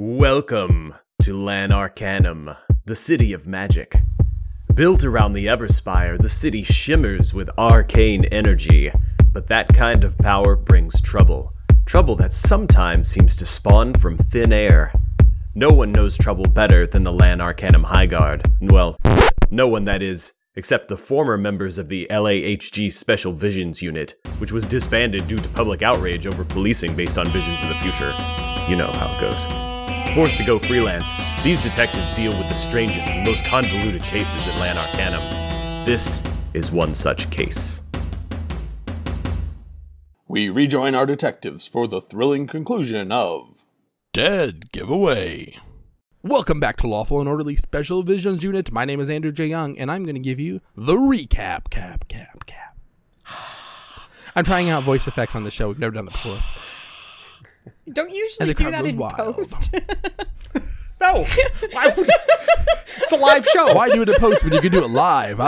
Welcome to Lan Arcanum, the city of magic. Built around the Everspire, the city shimmers with arcane energy, but that kind of power brings trouble. Trouble that sometimes seems to spawn from thin air. No one knows trouble better than the Lan Arcanum Highguard. Well, no one that is, except the former members of the LAHG Special Visions Unit, which was disbanded due to public outrage over policing based on visions of the future. You know how it goes. Forced to go freelance, these detectives deal with the strangest and most convoluted cases in Lan Arcanum. This is one such case. We rejoin our detectives for the thrilling conclusion of... Dead Giveaway. Welcome back to Lawful and Orderly Special Visions Unit. My name is Andrew J. Young, and I'm going to give you the recap. I'm trying out voice effects on the show. We've never done it before. Don't usually do that in post. No. It's a live show. Why do it in post when you can do it live?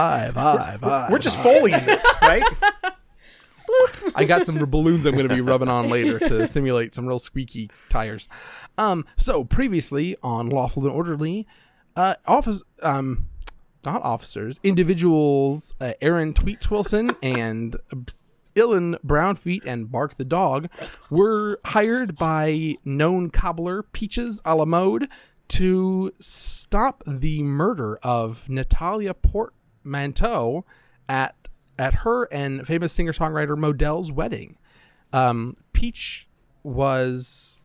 We're just Foleying this, right? Bloop. I got some balloons I'm going to be rubbing on later to simulate some real squeaky tires. So previously on Lawful and Orderly, individuals, Aaron Tweets Wilson and... Dylan Brownfeet and Bark the dog were hired by known cobbler Peaches à la Mode to stop the murder of Natalia Portmanteau at her and famous singer-songwriter Modèle's wedding. Peach was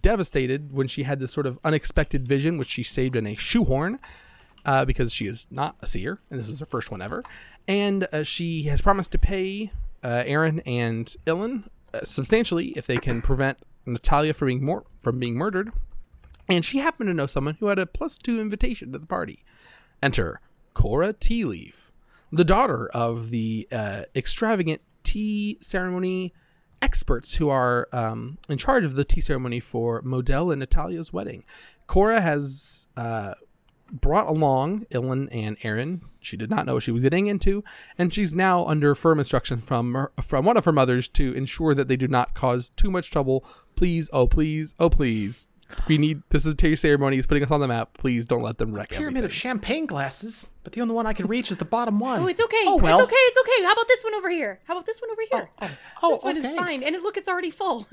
devastated when she had this sort of unexpected vision, which she saved in a shoehorn. Because she is not a seer, and this is her first one ever. And she has promised to pay Aaron and Illyn substantially if they can prevent Natalia from being murdered. And she happened to know someone who had a +2 invitation to the party. Enter Cora Tealeaf, the daughter of the extravagant tea ceremony experts who are in charge of the tea ceremony for Modèle and Natalia's wedding. Cora has... brought along Illyn and Aaron. She did not know what she was getting into, and she's now under firm instruction from one of her mothers to ensure that they do not cause too much trouble. Please, oh please, oh please. This is a tea ceremony. It's putting us on the map. Please don't let them wreck everything. Pyramid of champagne glasses, but the only one I can reach is the bottom one. Oh, it's okay. Oh, well. It's okay. How about this one over here? Oh, this one is fine. And look, it's already full.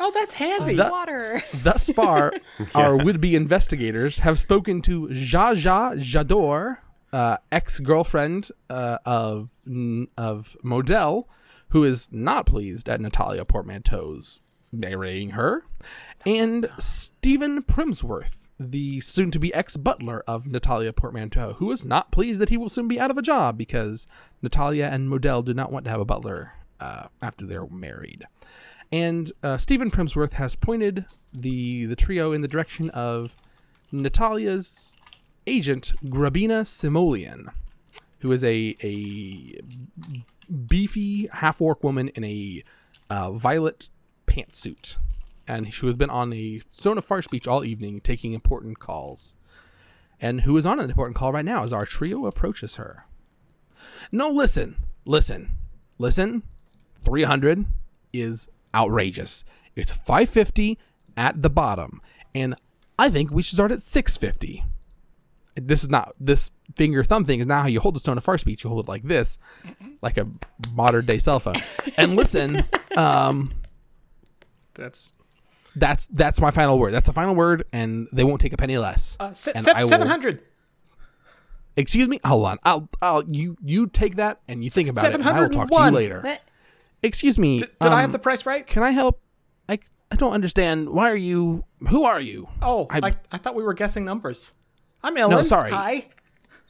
Oh, that's handy. Water. Thus far, our would-be investigators have spoken to Zsa Zsa Jador, ex-girlfriend of Modèle, who is not pleased at Natalia Portmanteau's marrying her, and Stephen Primsworth, the soon-to-be ex-butler of Natalia Portmanteau, who is not pleased that he will soon be out of a job because Natalia and Modèle do not want to have a butler after they're married. And Stephen Primsworth has pointed the trio in the direction of Natalia's agent, Grabina Simoleon, who is a beefy half-orc woman in a violet pantsuit, and who has been on a zone of fire speech all evening taking important calls. And who is on an important call right now as our trio approaches her. No, listen. 300 is... outrageous. It's 550 at the bottom, and I think we should start at 650. This finger thumb thing is not how you hold the stone of far speech. You hold it like this, like a modern day cell phone. And listen, that's my final word. That's the final word, and they won't take a penny less. 700. Excuse me. Hold on. You take that and you think about it. And I will talk to you later. What? Excuse me. Did I have the price right? Can I help? I don't understand. Who are you? Oh, I thought we were guessing numbers. I'm Illyn. No, sorry. Hi.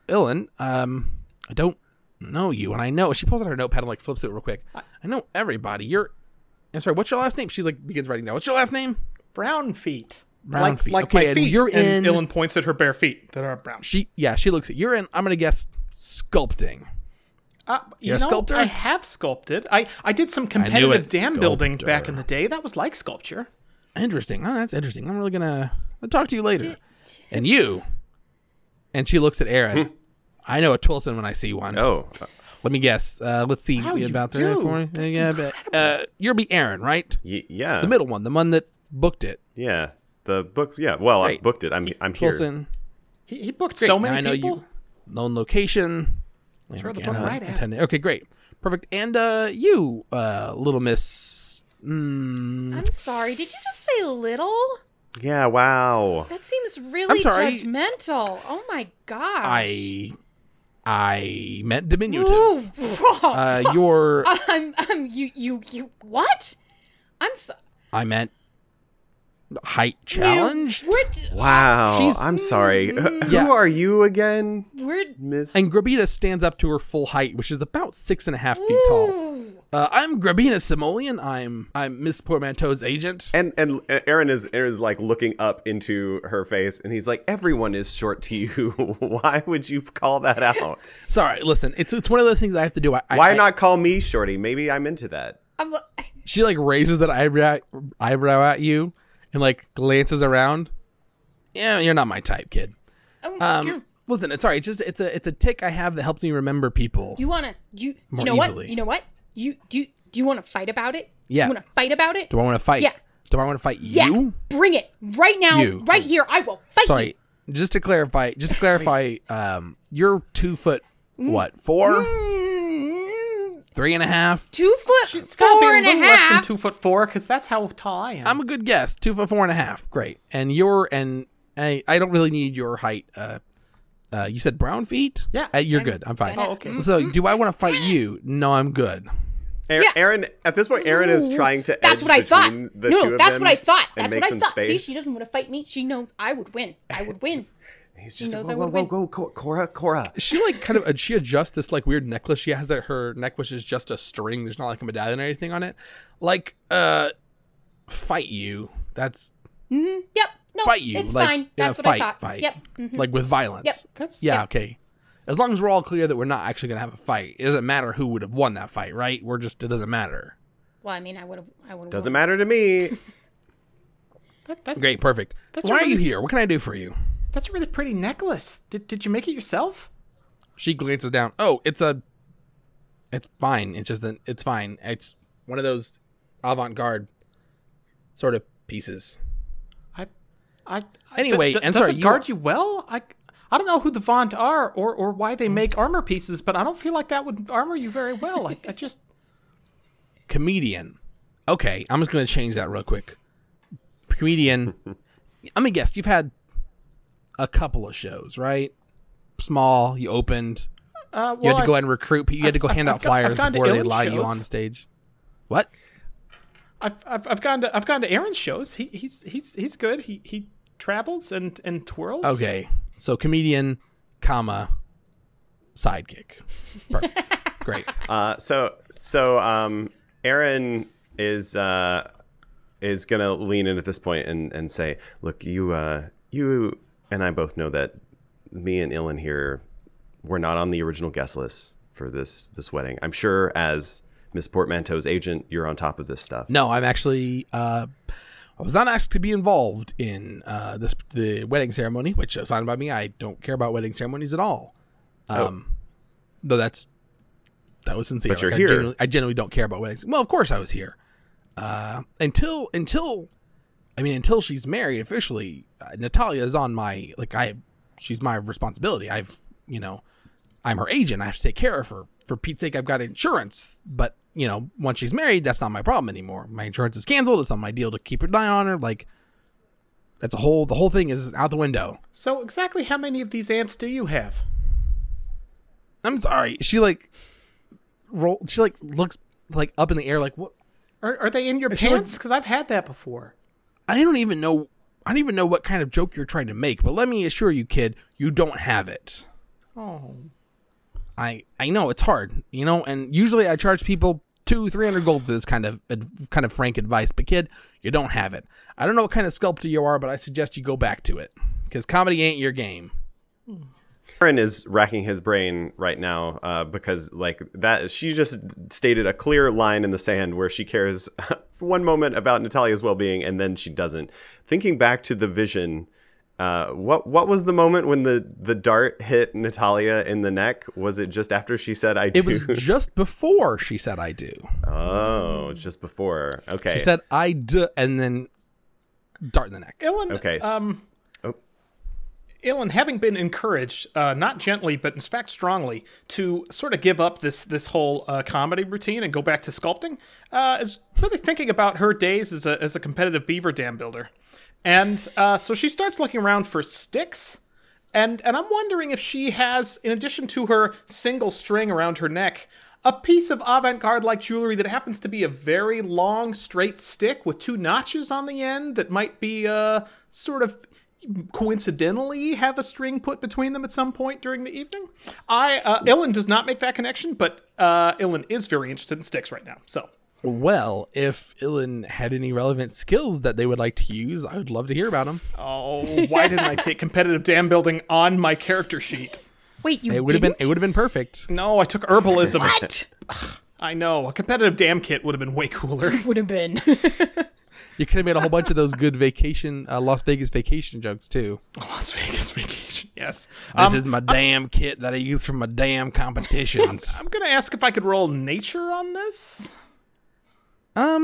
Illyn, I don't know you, and I know. She pulls out her notepad and, flips it real quick. I know everybody. I'm sorry, what's your last name? She's, begins writing down. What's your last name? Brownfeet. Brownfeet. Okay, my feet. And Illyn points at her bare feet that are brown. She looks at you're in, I'm going to guess, sculpting. You're a sculptor? I have sculpted. I did some competitive dam building back in the day. That was like sculpture. Interesting. Oh, that's interesting. I'm really going to talk to you later. And you. And she looks at Aaron. I know a Twilson when I see one. Oh. Let me guess. Let's see. How about you do? You'll be Aaron, right? Yeah. The middle one. The one that booked it. Yeah. the book. Yeah, well, right. I booked it. I'm here. Wilson, he booked great. So many people. You, known location. Throw the book right at. Okay, great, perfect. And you, little miss. I'm sorry. Did you just say little? Yeah. Wow. That seems really judgmental. Oh my gosh. I meant diminutive. Ooh, your. You. What? I meant height challenge. Wow. I'm sorry. Yeah. Who are you again? Miss. And Grabina stands up to her full height, which is about 6.5 feet tall. I'm Grabina Simoleon. I'm Miss Portmanteau's agent. And Aaron is like looking up into her face, and he's like, "Everyone is short to you. Why would you call that out?" Sorry, listen. It's one of those things I have to do. Why not call me shorty? Maybe I'm into that. She like raises that eyebrow at you and like glances around. Yeah, you're not my type, kid. Oh, true. Listen, sorry. It's just it's a tick I have that helps me remember people. You know what? Do you want to fight about it? Yeah. Do you want to fight about it? Do I want to fight? Yeah. Do I want to fight you? Yeah. Bring it right now, right here. I will fight you. Just to clarify, you're 2 foot, 4? 3.5? 2 foot, it's 4.5. Less than 2'4", because that's how tall I am. I'm a good guess. 2 foot, 4.5. Great. And I don't really need your height. You said Brownfeet? Yeah. You're good. I'm fine. Oh, okay. So do I want to fight you? No, I'm good. Aaron, at this point, Aaron is trying to edge between the two of them. No, that's what I thought. That's what I thought. See, she doesn't want to fight me. She knows I would win. He's just like, whoa, Cora. She like kind of, she adjusts this like weird necklace she has at her neck, which is just a string. There's not like a medallion or anything on it. Like, fight you. That's. Mm-hmm. Yep. No, fight you. It's like, fine. That's what I thought. Fight. Yep. Mm-hmm. Like with violence. Yep. Okay. As long as we're all clear that we're not actually going to have a fight, it doesn't matter who would have won that fight, right? It doesn't matter. Well, I mean, I would have. Doesn't matter to me. That's great. Perfect. Why are you here? What can I do for you? That's a really pretty necklace. Did you make it yourself? She glances down. Oh, it's fine. It's fine. It's one of those avant-garde sort of pieces. Does it guard you well? I don't know who the Vaunt are or why they make armor pieces, but I don't feel like that would armor you very well. I just... Comedian. Okay, I'm just going to change that real quick. Comedian. I'm going to guess you've had a couple of shows, right? Small, you opened. You had to go and recruit people. You had to go hand out flyers before they allow you on stage. What? I've gone to Aaron's shows. He's good. He travels and twirls. Okay, so comedian, sidekick. Perfect. Great. So Aaron is gonna lean in at this point and say, "Look, you and I both know that me and Illyn here were not on the original guest list for this wedding. I'm sure as Miss Portmanteau's agent, you're on top of this stuff." No, I'm actually. I was not asked to be involved in the wedding ceremony, which is fine by me. I don't care about wedding ceremonies at all. Though that was sincere. But you're here. I generally don't care about weddings. Well, of course I was here until she's married officially. Natalia is on my she's my responsibility. I'm her agent. I have to take care of her. For Pete's sake, I've got insurance, but once she's married, that's not my problem anymore. My insurance is canceled. It's not my deal to keep an eye on her. That's the whole thing is out the window. So exactly how many of these aunts do you have? I'm sorry. She looks up in the air. Like, what? Are they in your pants? Because I've had that before. I don't even know what kind of joke you're trying to make, but let me assure you, kid, you don't have it. Oh. I know it's hard, and usually I charge people 200-300 gold for this kind of frank advice. But kid, you don't have it. I don't know what kind of sculptor you are, but I suggest you go back to it because comedy ain't your game. Aaron is racking his brain right now because that she just stated a clear line in the sand where she cares for one moment about Natalia's well-being and then she doesn't. Thinking back to the vision. What was the moment when the dart hit Natalia in the neck? Was it just after she said I do? It was just before she said I do. Oh, just before. Okay. She said I do, and then Dart in the neck. Illyn, okay. Illyn, having been encouraged, not gently, but in fact strongly, to sort of give up this whole comedy routine and go back to sculpting, is really thinking about her days as a competitive beaver dam builder. And so she starts looking around for sticks. And I'm wondering if she has, in addition to her single string around her neck, a piece of avant-garde-like jewelry that happens to be a very long, straight stick with two notches on the end that might be sort of coincidentally have a string put between them at some point during the evening. Illyn does not make that connection, but Illyn is very interested in sticks right now. So, well, if Illyn had any relevant skills that they would like to use, I would love to hear about them. Oh, why didn't I take competitive dam building on my character sheet? Wait, you didn't? It would have been perfect. No, I took herbalism. What? I know. A competitive dam kit would have been way cooler. Would have been. You could have made a whole bunch of those good Las Vegas vacation jokes, too. Las Vegas vacation, yes. This is my dam kit that I use for my dam competitions. I'm going to ask if I could roll nature on this. I'll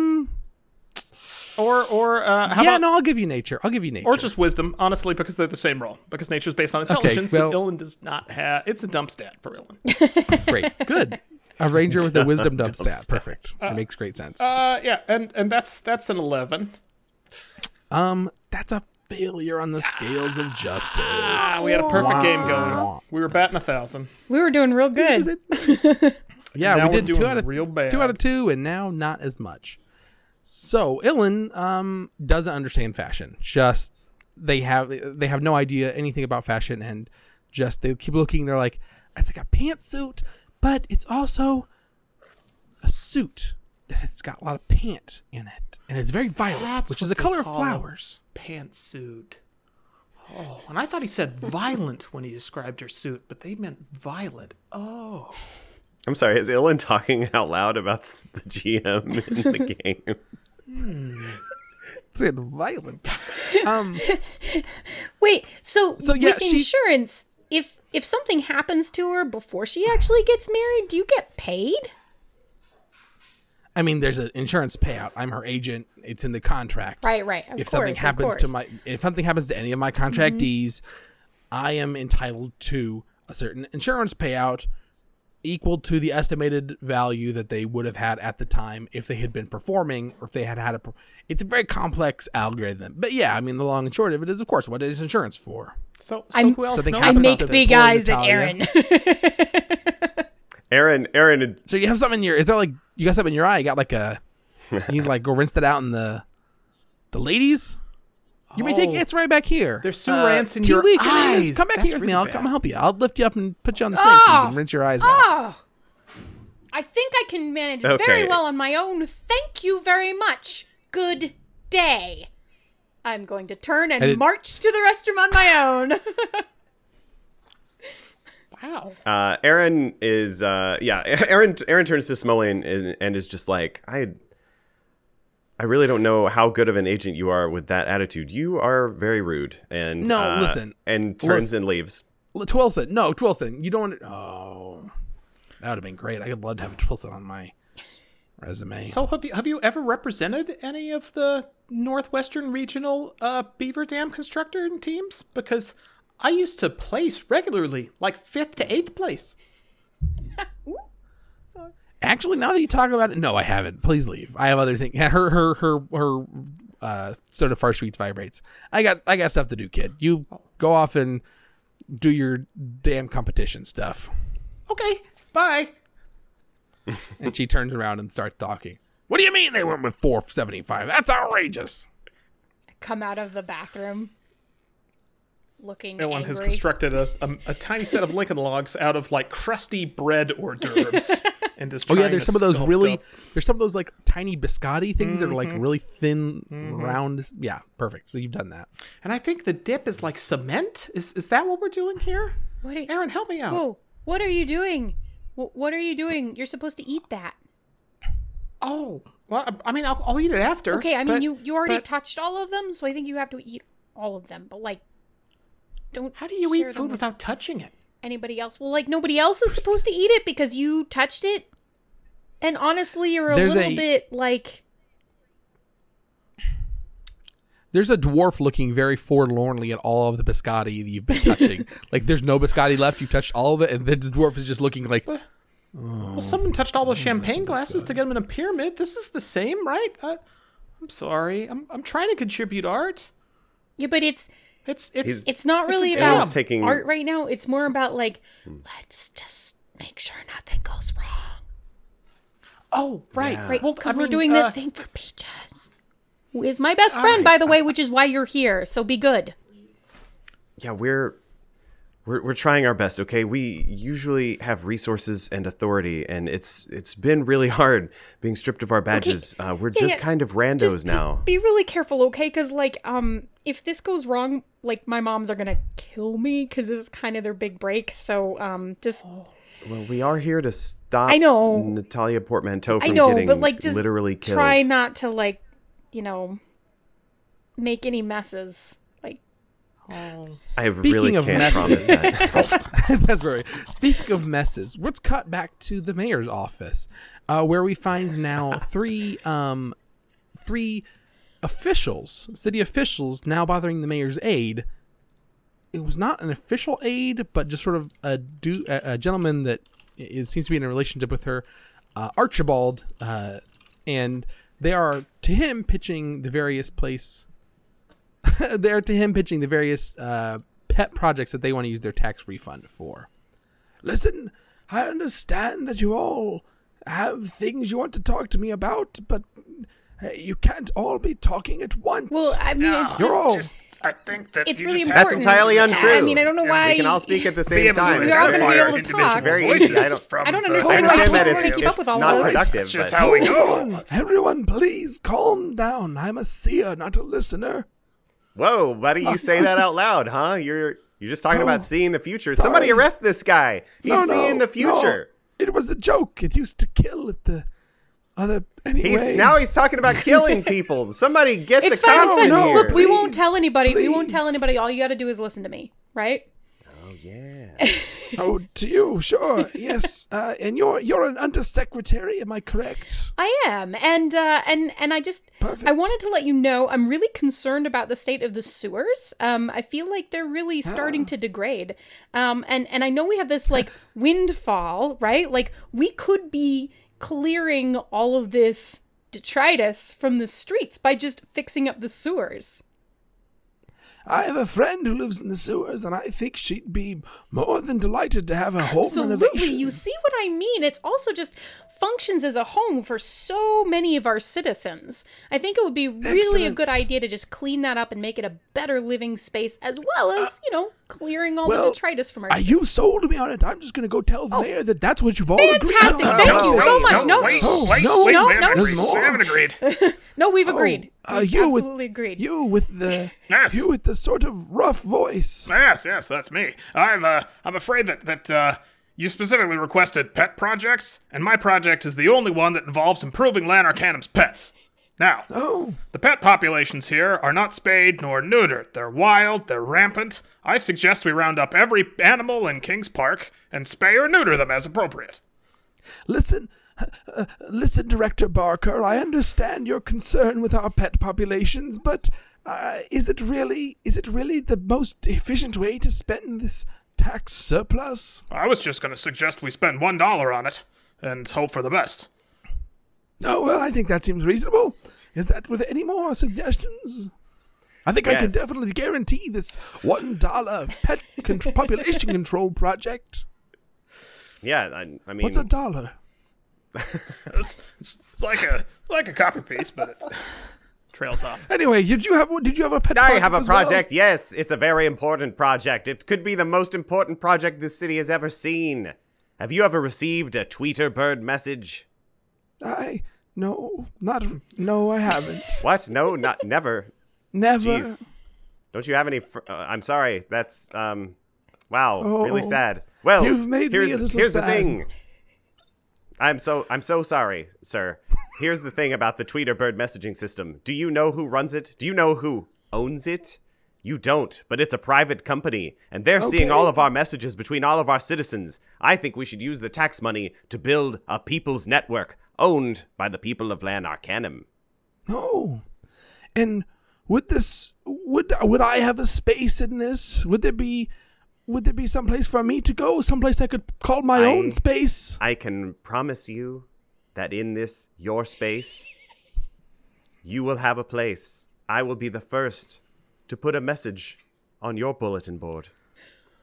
give you nature. Or just wisdom, honestly, because they're the same roll. Because nature's based on intelligence. Okay, well, Illyn does not have. It's a dump stat for Illyn. Great, good. A ranger with a wisdom dump stat. Perfect. It makes great sense. Yeah, and that's an 11. That's a failure on the scales of justice. We had a perfect game going. We were batting 1,000. We were doing real good. Yeah, we did two out of two, and now not as much. So Illyn doesn't understand fashion. Just they have no idea anything about fashion, and just they keep looking. They're like, it's like a pantsuit, but it's also a suit that it's got a lot of pant in it, and it's very violet, which is the color of flowers. Pantsuit. Oh, and I thought he said violent when he described her suit, but they meant violet. Oh. I'm sorry, is Illyn talking out loud about the GM in the game? It's violent. Wait, so yeah, with insurance, if something happens to her before she actually gets married, do you get paid? I mean, there's an insurance payout. I'm her agent. It's in the contract. Right. If something happens to any of my contractees, I am entitled to a certain insurance payout, equal to the estimated value that they would have had at the time if they had been performing or if they had had it's a very complex algorithm. But yeah, I mean, the long and short of it is, of course, what is insurance for? I make big eyes at Aaron. Aaron. So you have something in your, is there like, you got something in your eye? You got like a, you like go rinse that out in the ladies? You may take it's right back here. There's some rants in your eyes. Come back here with me. I'll come help you. I'll lift you up and put you on the sink so you can rinse your eyes out. I think I can manage very well on my own. Thank you very much. Good day. I'm going to turn and march to the restroom on my own. Wow. Aaron is Aaron turns to Simoleon and is just like, I really don't know how good of an agent you are with that attitude. You are very rude. And no, listen. And turns and leaves. Twilson. No, Twilson. You don't... Oh. That would have been great. I would love to have a Twilson on my resume. So have you ever represented any of the Northwestern Regional Beaver Dam constructor teams? Because I used to place regularly, like 5th to 8th place. Sorry. Actually, now that you talk about it, no, I haven't. Please leave. I have other things. Her sort of farce sweets vibrates. I got stuff to do, kid. You go off and do your damn competition stuff. Okay, bye. And she turns around and starts talking. What do you mean they went with 475? That's outrageous. I come out of the bathroom looking angry. Illyn has constructed a tiny set of Lincoln logs out of like crusty bread hors d'oeuvres. And there's some of those there's some of those like tiny biscotti things that are like really thin, round. Yeah, perfect. So you've done that. And I think the dip is like cement. Is that what we're doing here? Aaron, help me out. Whoa, what are you doing? What are you doing? You're supposed to eat that. Oh, well, I mean, I'll eat it after. Okay, I mean, you already touched all of them, so I think you have to eat all of them. But like, don't. How do you eat food without touching it? Anybody else? Well, like, nobody else is supposed to eat it because you touched it. And honestly, you're a little bit like... There's a dwarf looking very forlornly at all of the biscotti that you've been touching. Like, there's no biscotti left. You've touched all of it, and then the dwarf is just looking like... Oh, well, someone touched all those champagne glasses to get them in a pyramid. This is the same, right? I'm sorry. I'm trying to contribute art. Yeah, but it's not really about art right now. It's more about, like, let's just make sure nothing goes wrong. Oh, right. Yeah. Right. Well, because we're doing that thing for Peaches, who is my best friend, by the way, which is why you're here. So be good. Yeah, we're trying our best, okay? We usually have resources and authority, and it's been really hard being stripped of our badges. Okay. We're just kind of randos now. Just be really careful, okay? Because, like, if this goes wrong, like, my moms are gonna kill me because this is kind of their big break. So, just. Well, we are here to stop. I know. Natalia Portmanteau from getting but, like, just literally killed. Try not to, like, you know, make any messes. Oh. Speaking of messes, that's very. Speaking of messes, let's cut back to the mayor's office, where we find now three officials, city officials, now bothering the mayor's aide. It was not an official aide, but just sort of a gentleman that seems to be in a relationship with her, Archibald, and they are to him pitching the various place. They're to him pitching the various pet projects that they want to use their tax refund for. Listen, I understand that you all have things you want to talk to me about, but you can't all be talking at once. Well, I mean, I think that it's really important. That's entirely untrue. I mean, I don't know why. We can all speak at the same time. We're all going to be able to talk. It's very easy. I don't understand why people want to keep up with all of this. It's not productive. It's just how we go. Everyone, please calm down. I'm a seer, not a listener. Whoa, buddy, you say that out loud, huh? You're just talking about seeing the future. Sorry. Somebody arrest this guy. He's seeing the future. No. It was a joke. It used to kill at the other anyway. Now he's talking about killing people. Somebody get the cops in here. Look, we won't tell anybody. Please. We won't tell anybody. All you got to do is listen to me, right? Oh, yeah. To you, sure. Yes. And you're an undersecretary, am I correct? I am. And I just Perfect. I wanted to let you know I'm really concerned about the state of the sewers. I feel like they're really starting to degrade. And I know we have this like windfall, right? Like we could be clearing all of this detritus from the streets by just fixing up the sewers. I have a friend who lives in the sewers, and I think she'd be more than delighted to have a home renovation. Absolutely. You see what I mean? It's also just functions as a home for so many of our citizens. I think it would be really a good idea to just clean that up and make it a better living space, as well as, clearing all the detritus from our city. You sold me on it. I'm just going to go tell the mayor that's what you've all agreed on. Fantastic. Thank you so much. No, we haven't agreed. No, we've agreed. We've absolutely agreed. You with the sort of rough voice. Yes, that's me. I'm afraid that you specifically requested pet projects, and my project is the only one that involves improving Lan Arcanum's pets. Now, the pet populations here are not spayed nor neutered. They're wild, they're rampant. I suggest we round up every animal in King's Park and spay or neuter them as appropriate. Listen, Director Barker, I understand your concern with our pet populations, but is it really the most efficient way to spend this tax surplus? I was just going to suggest we spend $1 on it and hope for the best. Oh, well, I think that seems reasonable. Is that with any more suggestions? I think I can definitely guarantee this $1 pet population control project. Yeah, I mean... What's $1? it's like a copper piece, but it trails off. Anyway, did you have a pet? I have a project. Well? Yes, it's a very important project. It could be the most important project this city has ever seen. Have you ever received a Tweeter bird message? I haven't. What? No, never. Never. Jeez. Don't you have any? I'm sorry. That's wow, really sad. Well, you've made me a little here's sad. The thing. I'm so sorry, sir. Here's the thing about the Tweeter bird messaging system. Do you know who runs it? Do you know who owns it? You don't, but it's a private company, and they're seeing all of our messages between all of our citizens. I think we should use the tax money to build a people's network owned by the people of Lan Arcanum. Oh, and Would I have a space in this? Would there be someplace for me to go? Someplace I could call my own space? I can promise you that in this, your space, you will have a place. I will be the first to put a message on your bulletin board.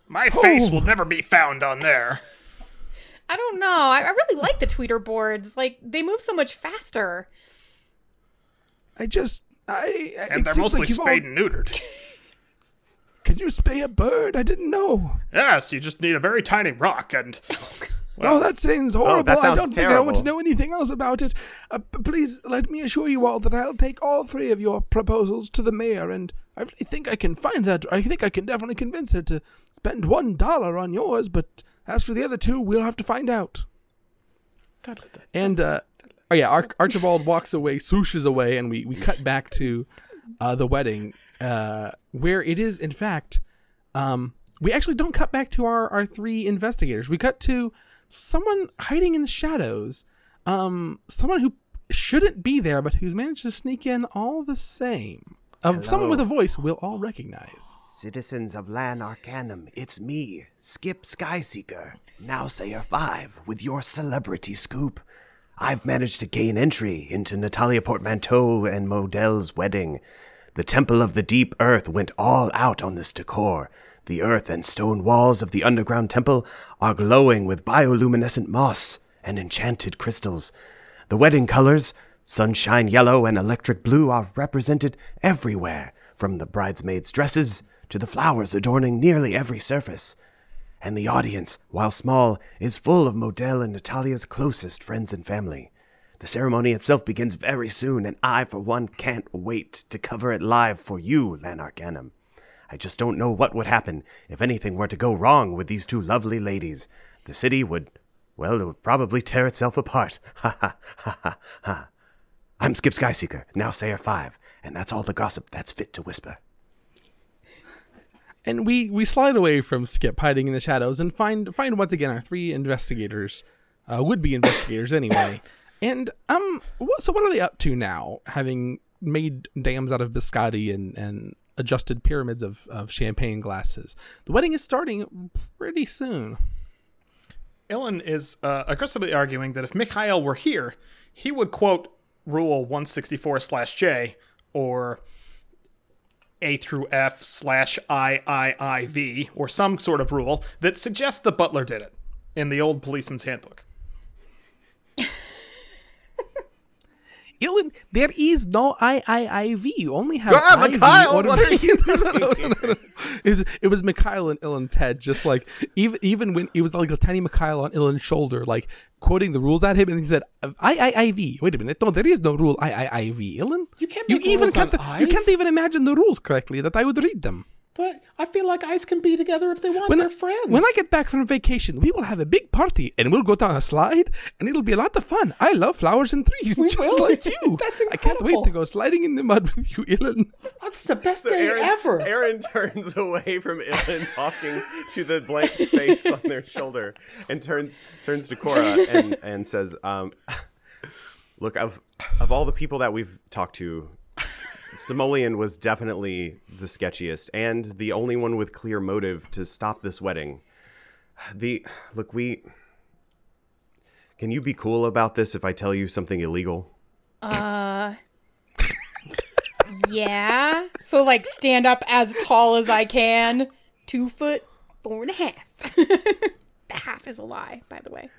My face will never be found on there. I don't know. I really like the tweeter boards. Like, they move so much faster. And they're mostly like spayed and neutered. Can you spay a bird? I didn't know. Yes, you just need a very tiny rock and... Well, oh, that sounds horrible. Oh, that sounds terrible. I don't want to know anything else about it. Please let me assure you all that I'll take all three of your proposals to the mayor, and I really think I can find that. I think I can definitely convince her to spend $1 on yours, but as for the other two, we'll have to find out. And, Archibald walks away, swooshes away, and we cut back to the wedding, where it is, in fact, we actually don't cut back to our three investigators. We cut to someone hiding in the shadows, someone who shouldn't be there, but who's managed to sneak in all the same. Someone with a voice we'll all recognize. Citizens of Lan Arcanum, it's me, Skip Skyseeker, now Sayer 5, with your celebrity scoop. I've managed to gain entry into Natalia Portmanteau and Modèle's wedding. The Temple of the Deep Earth went all out on this decor. The earth and stone walls of the underground temple are glowing with bioluminescent moss and enchanted crystals. The wedding colors, sunshine yellow and electric blue, are represented everywhere, from the bridesmaids' dresses to the flowers adorning nearly every surface. And the audience, while small, is full of Modèle and Natalia's closest friends and family. The ceremony itself begins very soon, and I, for one, can't wait to cover it live for you, Lan Arcanum. I just don't know what would happen if anything were to go wrong with these two lovely ladies. The city would probably tear itself apart. Ha ha ha ha ha. I'm Skip Skyseeker, now Sayer 5, and that's all the gossip that's fit to whisper. And we slide away from Skip hiding in the shadows and find once again our three investigators, would-be investigators anyway. And so what are they up to now, having made dams out of biscotti and adjusted pyramids of champagne glasses? The wedding is starting pretty soon. Illyn is aggressively arguing that if Mikhail were here, he would quote Rule 164/J or A-F/IIIV, or some sort of rule that suggests the butler did it in the old policeman's handbook. Illyn, there is no IIIV. You only have IV. Mikhail, what are you doing? No. It was Mikhail and Illyn's head, just like, even when it was like a tiny Mikhail on Illyn's shoulder, like quoting the rules at him, and he said, IIIV. Wait a minute. No, there is no rule IIIV, Illyn. You can't even imagine the rules correctly that I would read them. But I feel like eyes can be together if they want. They're friends. When I get back from vacation, we will have a big party and we'll go down a slide and it'll be a lot of fun. I love flowers and trees, like you. That's incredible. I can't wait to go sliding in the mud with you, Illyn. That's the best day ever. Aaron turns away from Illyn talking to the blank space on their shoulder and turns to Cora and says, "Look, of all the people that we've talked to, Simoleon was definitely the sketchiest and the only one with clear motive to stop this wedding. Can you be cool about this if I tell you something illegal?" Yeah. So like stand up as tall as I can. 2 foot, 4.5. The half is a lie, by the way.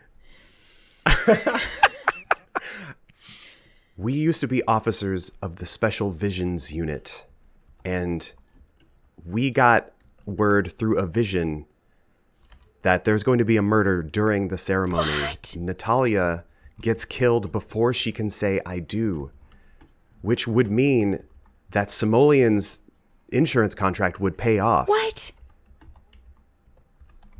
We used to be officers of the Special Visions Unit, and we got word through a vision that there's going to be a murder during the ceremony. What? Natalia gets killed before she can say "I do," which would mean that Simoleon's insurance contract would pay off. What?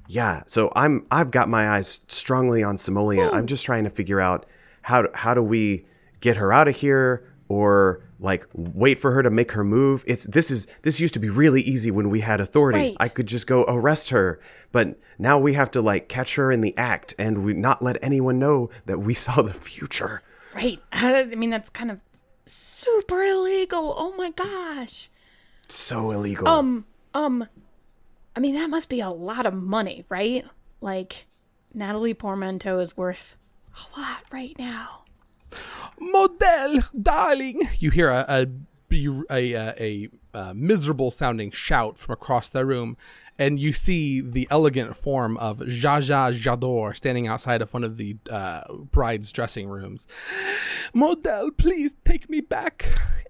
Yeah, so I've got my eyes strongly on Simoleon. Oh. I'm just trying to figure out how do we get her out of here, or like wait for her to make her move. This used to be really easy when we had authority. Right. I could just go arrest her, but now we have to like catch her in the act and we not let anyone know that we saw the future. Right. I mean, that's kind of super illegal. Oh my gosh. So illegal. I mean, that must be a lot of money, right? Like, Natalia Portmanteau is worth a lot right now. Modèle, darling. You hear a miserable-sounding shout from across the room, and you see the elegant form of Zsa Zsa Jador standing outside of one of the bride's dressing rooms. Modèle, please take me back.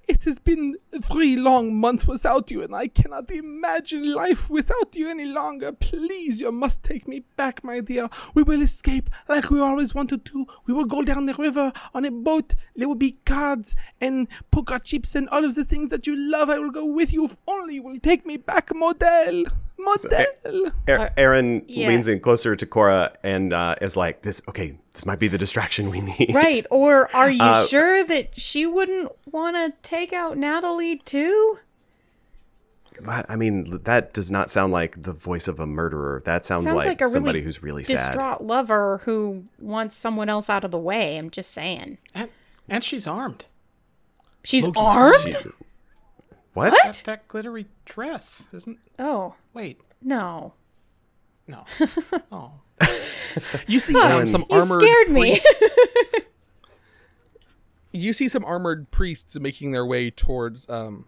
It has been 3 long months without you, and I cannot imagine life without you any longer. Please, you must take me back, my dear. We will escape like we always wanted to. We will go down the river on a boat. There will be cards and poker chips and all of the things that you love. I will go with you if only you will take me back, Modèle. Modèle. So Aaron leans in closer to Cora and is like, this might be the distraction we need. Right, or are you sure that she wouldn't want to take out Natalia too? I mean, that does not sound like the voice of a murderer. That sounds like a somebody really who's really distraught sad. Distraught lover who wants someone else out of the way, I'm just saying. And she's armed. She's armed? What? That glittery dress isn't... Oh. Wait. No. Oh. You see some armored priests. You see some armored priests making their way towards Zsa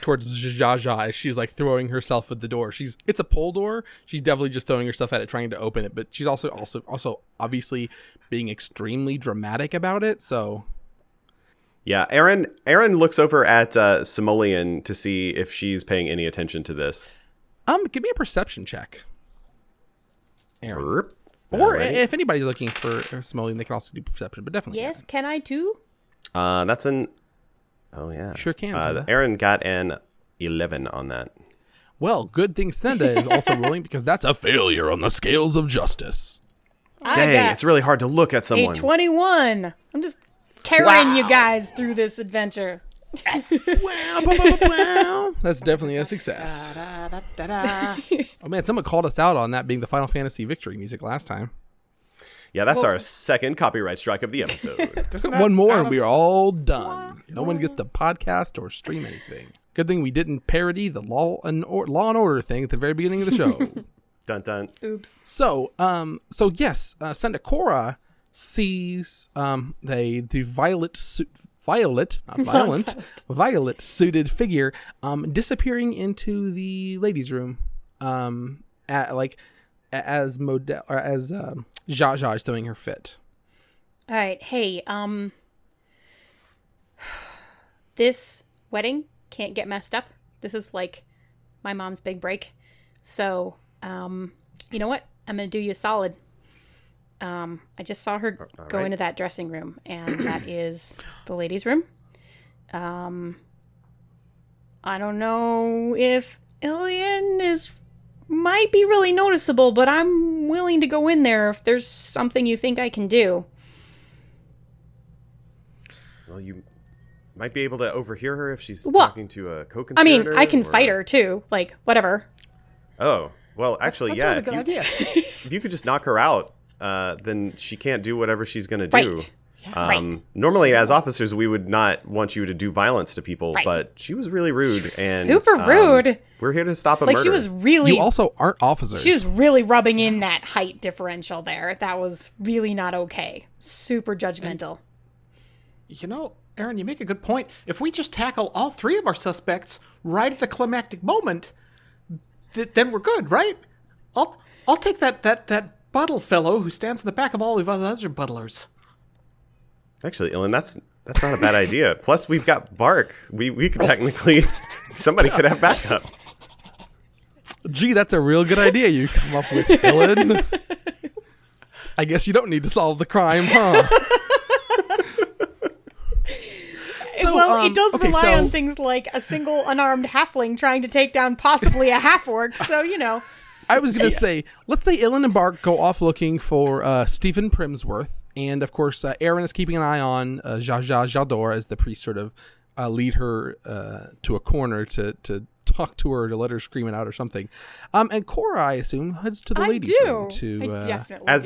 Zsa as she's like throwing herself at the door. It's a pole door. She's definitely just throwing herself at it, trying to open it. But she's also obviously being extremely dramatic about it. So. Yeah, Aaron looks over at Simoleon to see if she's paying any attention to this. Give me a perception check, Aaron. Or if anybody's looking for Simoleon, they can also do perception, but definitely. Yes, Aaron. Can I too? That's an... Oh, yeah. Sure can. Aaron got an 11 on that. Well, good thing Senda is also rolling because that's a failure on the scales of justice. Dang, it's really hard to look at someone. A 21. I'm just... carrying you guys through this adventure. That's definitely a success. Oh man, someone called us out on that being the Final Fantasy victory music last time. Yeah, that's our second copyright strike of the episode. One more and we're all done. No one gets to podcast or stream anything. Good thing we didn't parody the Law and Order thing at the very beginning of the show. Dun dun. Oops. So yes, Senda Cora sees the violet suited figure disappearing into the ladies' room as Zsa Zsa is throwing her fit. All right, hey, this wedding can't get messed up. This is like my mom's big break, so you know what? I'm gonna do you a solid. I just saw her go into that dressing room, and that is the ladies' room. I don't know if Illyn might be really noticeable, but I'm willing to go in there if there's something you think I can do. Well, you might be able to overhear her if she's talking to a co-conspirator. I mean, I can fight her too. Like, whatever. Oh, well, actually, that's a good idea. If you could just knock her out. Then she can't do whatever she's going to do. Right. Yeah. Right. Normally, as officers, we would not want you to do violence to people, but she was really rude. Super rude. We're here to stop a murder. She was really... You also aren't officers. She was really rubbing in that height differential there. That was really not okay. Super judgmental. And, Aaron, you make a good point. If we just tackle all 3 of our suspects right at the climactic moment, then we're good, right? I'll take that bottle fellow who stands in the back of all of the other bottlers. Actually, Illyn, that's not a bad idea. Plus, we've got Bark. We could technically... Somebody could have backup. Gee, that's a real good idea you come up with, Illyn. I guess you don't need to solve the crime, huh? It does rely on things like a single unarmed halfling trying to take down possibly a half-orc, so, I was going to say, let's say Illyn and Bark go off looking for Stephen Primsworth. And, of course, Aaron is keeping an eye on Zsa Zsa Jador as the priest sort of lead her to a corner to talk to her to let her scream it out or something. And Cora, I assume, heads to the ladies' room to as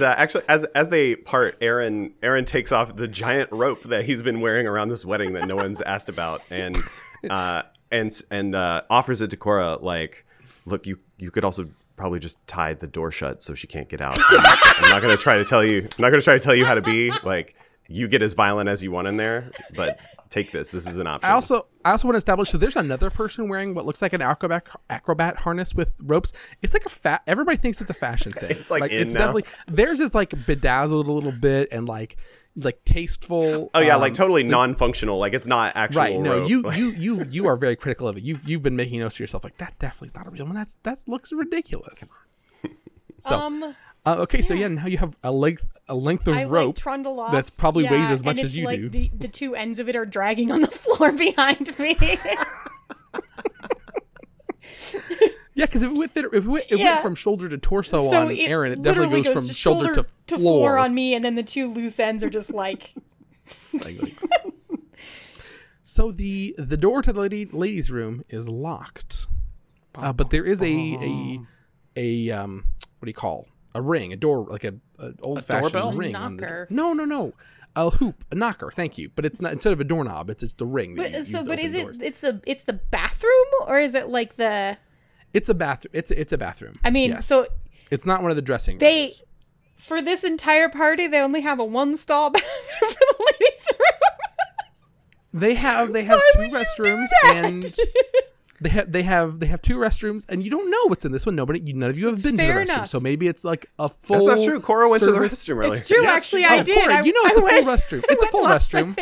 they part, Aaron takes off the giant rope that he's been wearing around this wedding that no one's asked about, and offers it to Cora, like, look, you could also probably just tie the door shut so she can't get out. I'm not going to try to tell you. I'm not going to try to tell you how to be. Like, you get as violent as you want in there, but take this. This is an option. I also want to establish that there's another person wearing what looks like an acrobat harness with ropes. It's like everybody thinks it's a fashion thing. It's like it's now. Definitely theirs is like bedazzled a little bit and like tasteful. Oh yeah, like totally non-functional. Like it's not actual. Right? No, rope. you are very critical of it. You've been making notes to yourself like that definitely is not a real one. That looks ridiculous. So. Okay, yeah. So yeah, now you have a length of rope that probably weighs as much as you do. The two ends of it are dragging on the floor behind me. Yeah, because it went from shoulder to torso on Aaron, it definitely goes from shoulder to floor on me, and then the two loose ends are just like. So the door to the ladies' room is locked, but there is a what do you call? A ring, a door, like a old-fashioned ring. Knocker. No. A hoop, a knocker. Thank you, but it's not instead of a doorknob. It's the ring. But it's the bathroom, or is it like the? It's a bathroom. It's a bathroom. I mean, yes. So it's not one of the dressing rooms. For this entire party, they only have a one-stall bathroom for the ladies' room. They have two restrooms and. They have two restrooms, and you don't know what's in this one. None of you have been to the restroom, so maybe it's like a full. That's not true. Cora went to the restroom earlier. It's true, yes. Actually, I did. Cora, it's a full restroom. It's a full restroom.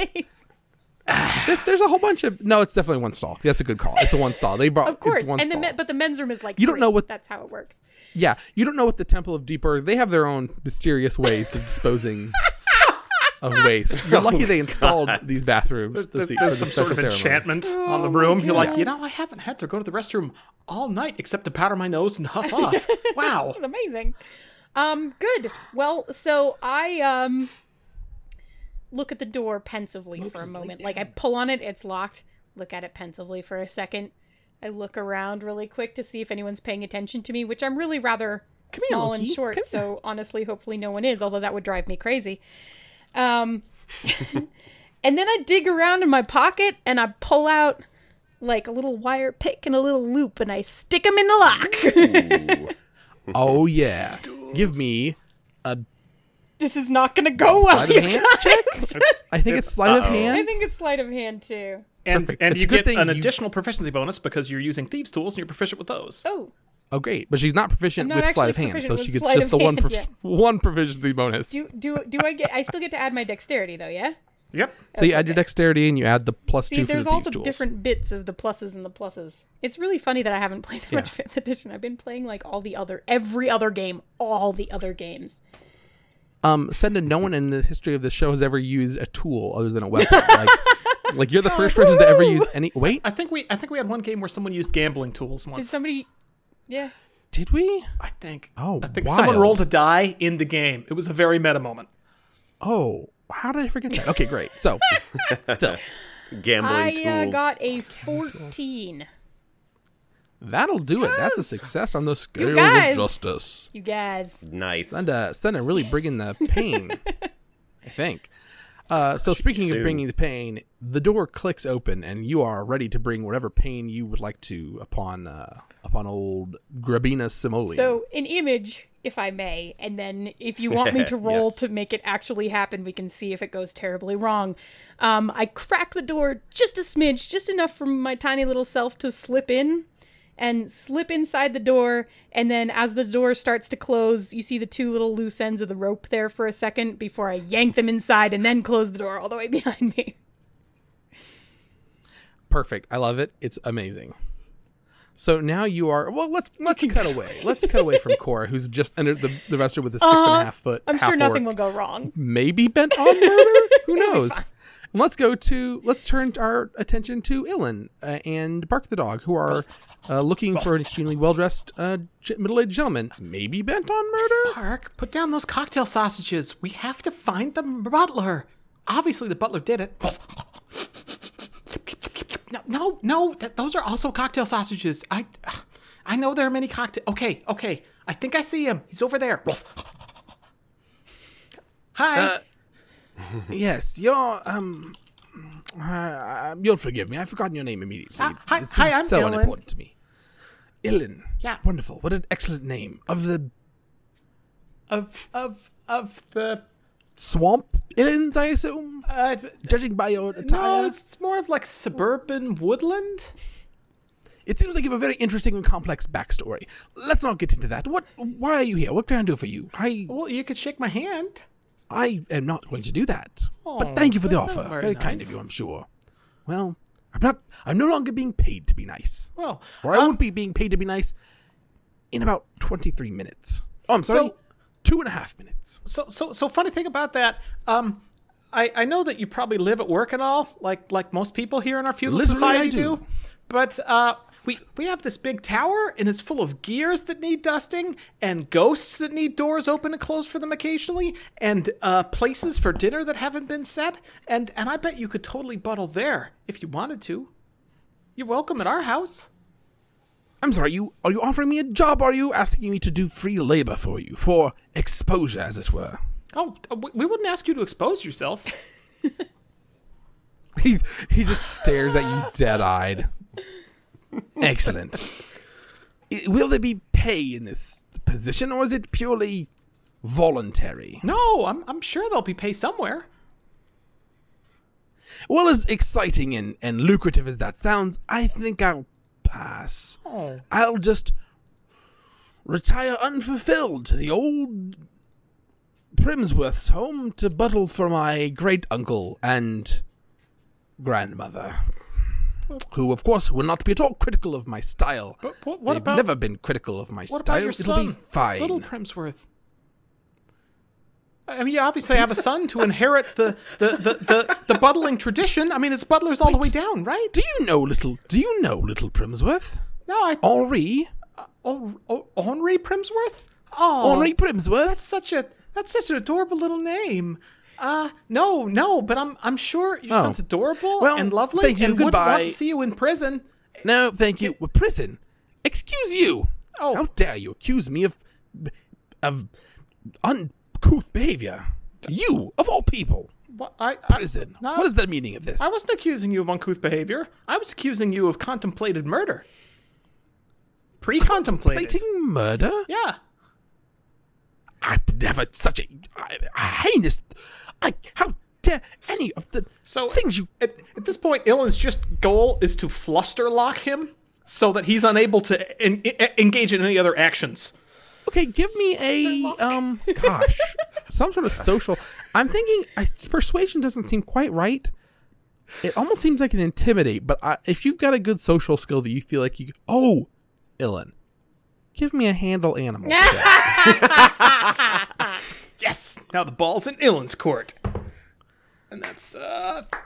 There's a whole bunch of it's definitely one stall. That's a good call. It's a one stall. They brought of course, it's one and stall. But the men's room is like you don't know what. That's how it works. Yeah, you don't know what the Temple of Deep Earth. They have their own mysterious ways of disposing. Of waste. You're lucky they installed these bathrooms. There's some sort of enchantment on the room. You're like, I haven't had to go to the restroom all night except to powder my nose and huff off. Wow. That's amazing. Good. Well, so I look at the door pensively for a moment. Like I pull on it. It's locked. Look at it pensively for a second. I look around really quick to see if anyone's paying attention to me, which I'm really rather small and short. So honestly, hopefully no one is, although that would drive me crazy. And then I dig around in my pocket and I pull out like a little wire pick and a little loop and I stick them in the lock. Oh yeah. Give me a. This is not going to go well. I think it's sleight of hand. I think it's sleight of hand too. And you get an additional proficiency bonus because you're using thieves' tools and you're proficient with those. Oh, great! But she's not proficient with sleight of hand, so she gets just the one proficiency bonus. Do I get? I still get to add my dexterity though, yeah. Yep. So you add your dexterity and you add the plus two for the thieves' tools. There's all the different bits of the pluses and the pluses. It's really funny that I haven't played that much Fifth Edition. I've been playing like all the other games. Senda, no one in the history of the show has ever used a tool other than a weapon. Like you're the first person to ever use any. Wait, I think we had one game where someone used gambling tools once. Did somebody? Yeah. Did we? I think someone rolled a die in the game. It was a very meta moment. Oh, how did I forget that? Okay, great. So, still. Gambling tools. I got a 14. That'll do it. That's a success on the scale of justice. You guys. Nice. Senda really bringing the pain, I think. So speaking of bringing the pain, the door clicks open and you are ready to bring whatever pain you would like to upon old Grabina Simoleon. So an image, if I may, and then if you want me to roll to make it actually happen, we can see if it goes terribly wrong. I crack the door just a smidge, just enough for my tiny little self to slip in and slip inside the door. And then as the door starts to close, you see the two little loose ends of the rope there for a second before I yank them inside and then close the door all the way behind me. Perfect. I love it. It's amazing. So now you are, well, let's cut away. Let's cut away from Cora, who's just entered the restroom with a 6.5 foot. I'm sure nothing will go wrong. Maybe bent on murder. Who knows? Let's turn our attention to Illyn and Bark the dog, who are looking for an extremely well-dressed middle-aged gentleman, maybe bent on murder. Bark, put down those cocktail sausages. We have to find the butler. Obviously, the butler did it. No, No, those are also cocktail sausages. I know there are many cocktails. Okay. I think I see him. He's over there. Hi. Yes, you're, you'll forgive me. I've forgotten your name immediately. Hi, I'm so Illyn. Unimportant to me. Illyn. Yeah. Wonderful. What an excellent name. Of the... Swamp Inns, I assume? Judging by your attire. No, it's more of like suburban woodland. It seems like you have a very interesting and complex backstory. Let's not get into that. Why are you here? What can I do for you? Well, you could shake my hand. I am not going to do that. Oh, but thank you for the offer. Very nice. Kind of you, I'm sure. Well, I'm no longer being paid to be nice. Well, I won't be being paid to be nice in about 23 minutes. Oh, I'm sorry. 2.5 minutes. So funny thing about that. I know that you probably live at work and all, like most people here in our feudal society do. But we have this big tower, and it's full of gears that need dusting, and ghosts that need doors open and closed for them occasionally, and places for dinner that haven't been set. And I bet you could totally buttle there if you wanted to. You're welcome at our house. I'm sorry, are you offering me a job? Are you asking me to do free labor for you? For exposure, as it were. Oh, we wouldn't ask you to expose yourself. He just stares at you dead-eyed. Excellent. Will there be pay in this position, or is it purely voluntary? No, I'm sure there'll be pay somewhere. Well, as exciting and lucrative as that sounds, I think I'll pass. Oh. I'll just retire unfulfilled to the old Primsworth's home to buttle for my great uncle and grandmother, who, of course, will not be at all critical of my style. But what They've about, never been critical of my what style. About your It'll son, be fine. Little Primsworth. I mean, you obviously have a son to inherit the buttling tradition. I mean, it's butlers all the way down, right? Do you know little Primsworth? No, I... Henri? Henri Primsworth? Oh, Henri Primsworth? That's such an adorable little name. No, but I'm sure your son's adorable and lovely. Thank you, and goodbye. Wouldn't want to see you in prison. No, thank you. Well, prison? Excuse you! Oh. How dare you accuse me of uncouth behavior? You, of all people. What, prison? No, what is the meaning of this? I wasn't accusing you of uncouth behavior. I was accusing you of contemplated murder. Pre-contemplated. Contemplating murder? Yeah. I've never such a heinous. How dare any of the things you? At this point, Illyn's just goal is to fluster lock him so that he's unable to engage in any other actions. Okay, give me a some sort of social. I'm thinking persuasion doesn't seem quite right. It almost seems like an intimidate, but if you've got a good social skill that you feel like you, Illyn. Give me a handle animal. Yes! Now the ball's in Illyn's court. And that's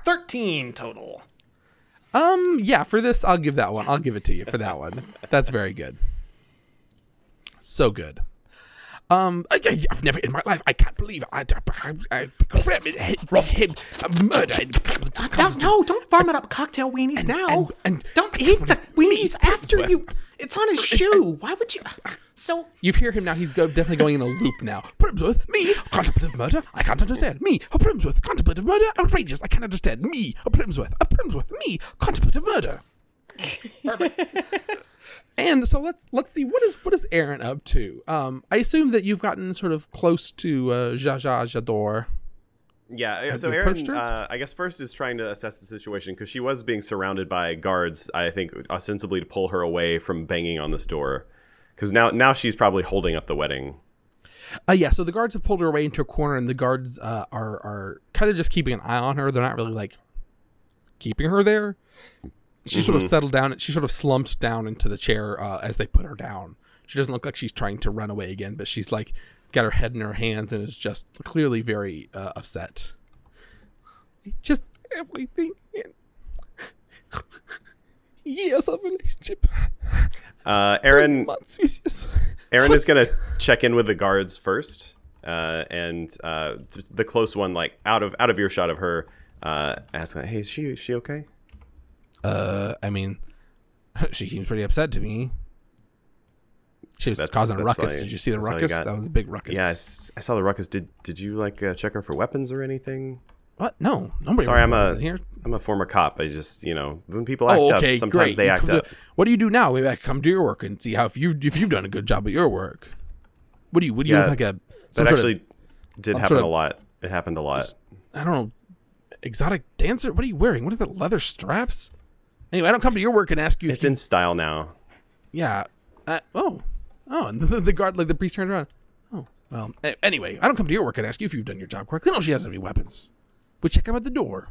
13 total. Yeah, for this, I'll give that one. I'll give it to you for that one. That's very good. So good. I've never in my life, I can't believe I murder. No, don't farm it up cocktail weenies now. And don't eat the weenies after you. It's on his shoe. Why would you? So you hear him now. He's definitely going in a loop now. Primsworth, me, contemplative murder. I can't understand. Me, a Primsworth, contemplative murder. Outrageous. I can't understand. Me, a Primsworth, me, contemplative murder. Perfect. And so let's see what is Aaron up to. I assume that you've gotten sort of close to Zsa Zsa Jador. Yeah. So Aaron, I guess first is trying to assess the situation because she was being surrounded by guards. I think ostensibly to pull her away from banging on this door, because now she's probably holding up the wedding. Yeah. So the guards have pulled her away into a corner, and the guards are kind of just keeping an eye on her. They're not really like keeping her there. She sort of settled down. She sort of slumped down into the chair as they put her down. She doesn't look like she's trying to run away again, but she's like got her head in her hands and is just clearly very upset. Just everything. Years of relationship. Aaron is going to check in with the guards first, and the close one, like out of earshot of her, asking, "Hey, is she okay?" I mean, she seems pretty upset to me. She was causing a ruckus. Did you see the ruckus? That was a big rucus. Yeah, I saw the ruckus. Did you like check her for weapons or anything? What? No, nobody. Sorry, I'm a former cop. I just, you know, when people act up, sometimes they act up. What do you do now? Maybe I come to your work and see how if you've done a good job at your work. What do you look like? That actually did happen a lot. It happened a lot. I don't know. Exotic dancer? What are you wearing? What are the leather straps? Anyway, I don't come to your work and ask you. It's in style now. Yeah. Oh, and the guard, like the priest, turns around. Oh, well. Anyway, I don't come to your work and ask you if you've done your job correctly. No, she hasn't any weapons. We check them at the door.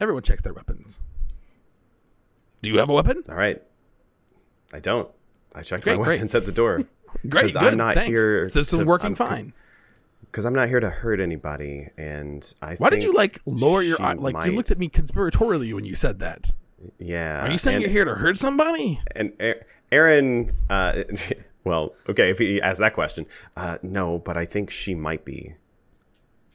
Everyone checks their weapons. Do you have a weapon? All right. I don't. I checked my weapons at the door. Great. Good. I'm not here. System working fine. Because I'm not here to hurt anybody, and I. Why did you lower your eye? Like you looked at me conspiratorially when you said that. Yeah. Are you saying you're here to hurt somebody? And Aaron, well, okay, if he asked that question, no, but I think she might be.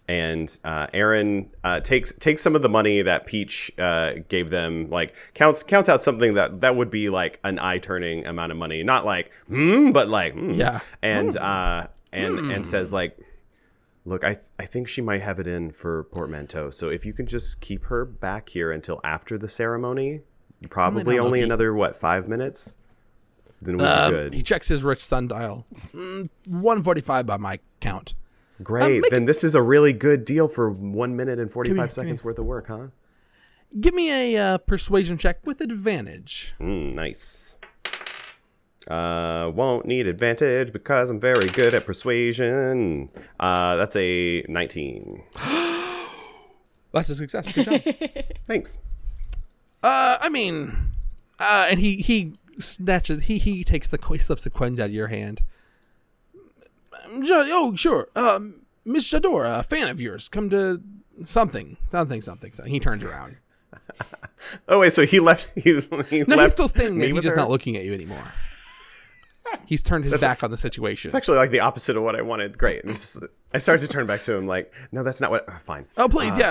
And Aaron takes some of the money that Peach gave them, like counts out something that would be like an eye-turning amount of money, not like but like yeah, and and says like, look, I think she might have it in for portmanteau. So if you can just keep her back here until after the ceremony, probably only another 5 minutes, then we'll be good. He checks his rich sundial. 1:45 by my count. Great. Then this is a really good deal for 1 minute and 45 seconds worth of work, huh? Give me a persuasion check with advantage. Nice. Won't need advantage because I'm very good at persuasion. That's a 19. That's a success. Good job. Thanks. And he takes he slips the coins out of your hand. Oh, sure. Miss Jador, a fan of yours, come to something. He turns around. Oh, wait, so he left. He left he's still standing there. He's just not looking at you anymore. He's turned his back on the situation. It's actually like the opposite of what I wanted. Great. I started to turn back to him like, no, that's not what. Oh, fine. Oh, please. Miss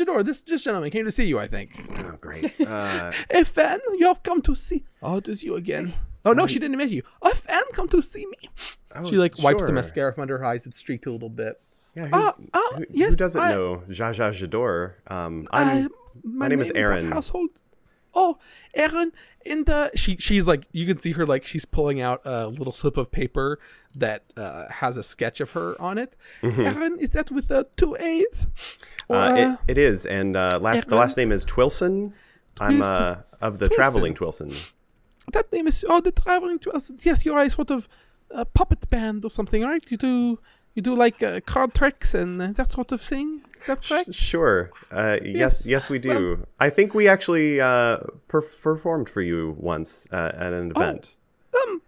Jador, this gentleman came to see you, I think. Oh, great. A fan, you have come to see. Oh, it is you again. Oh, no, she didn't mention you. A fan come to see me. Oh, she, wipes the mascara from under her eyes. It's streaked a little bit. Yeah, who doesn't know Zsa Zsa Jador? My name is Aaron. Household. Oh, Aaron. In the she's like, you can see her, like, she's pulling out a little slip of paper that has a sketch of her on it. Mm-hmm. Aaron, is that with two A's? Or, it is, and the last name is Twilson. I'm of the Traveling Twilson. That name is the Traveling Twilson. Yes, you're a sort of puppet band or something, right? You do like card tricks and that sort of thing. Is that correct? Sure. Yes, we do. Well, I think we actually performed for you once at an event.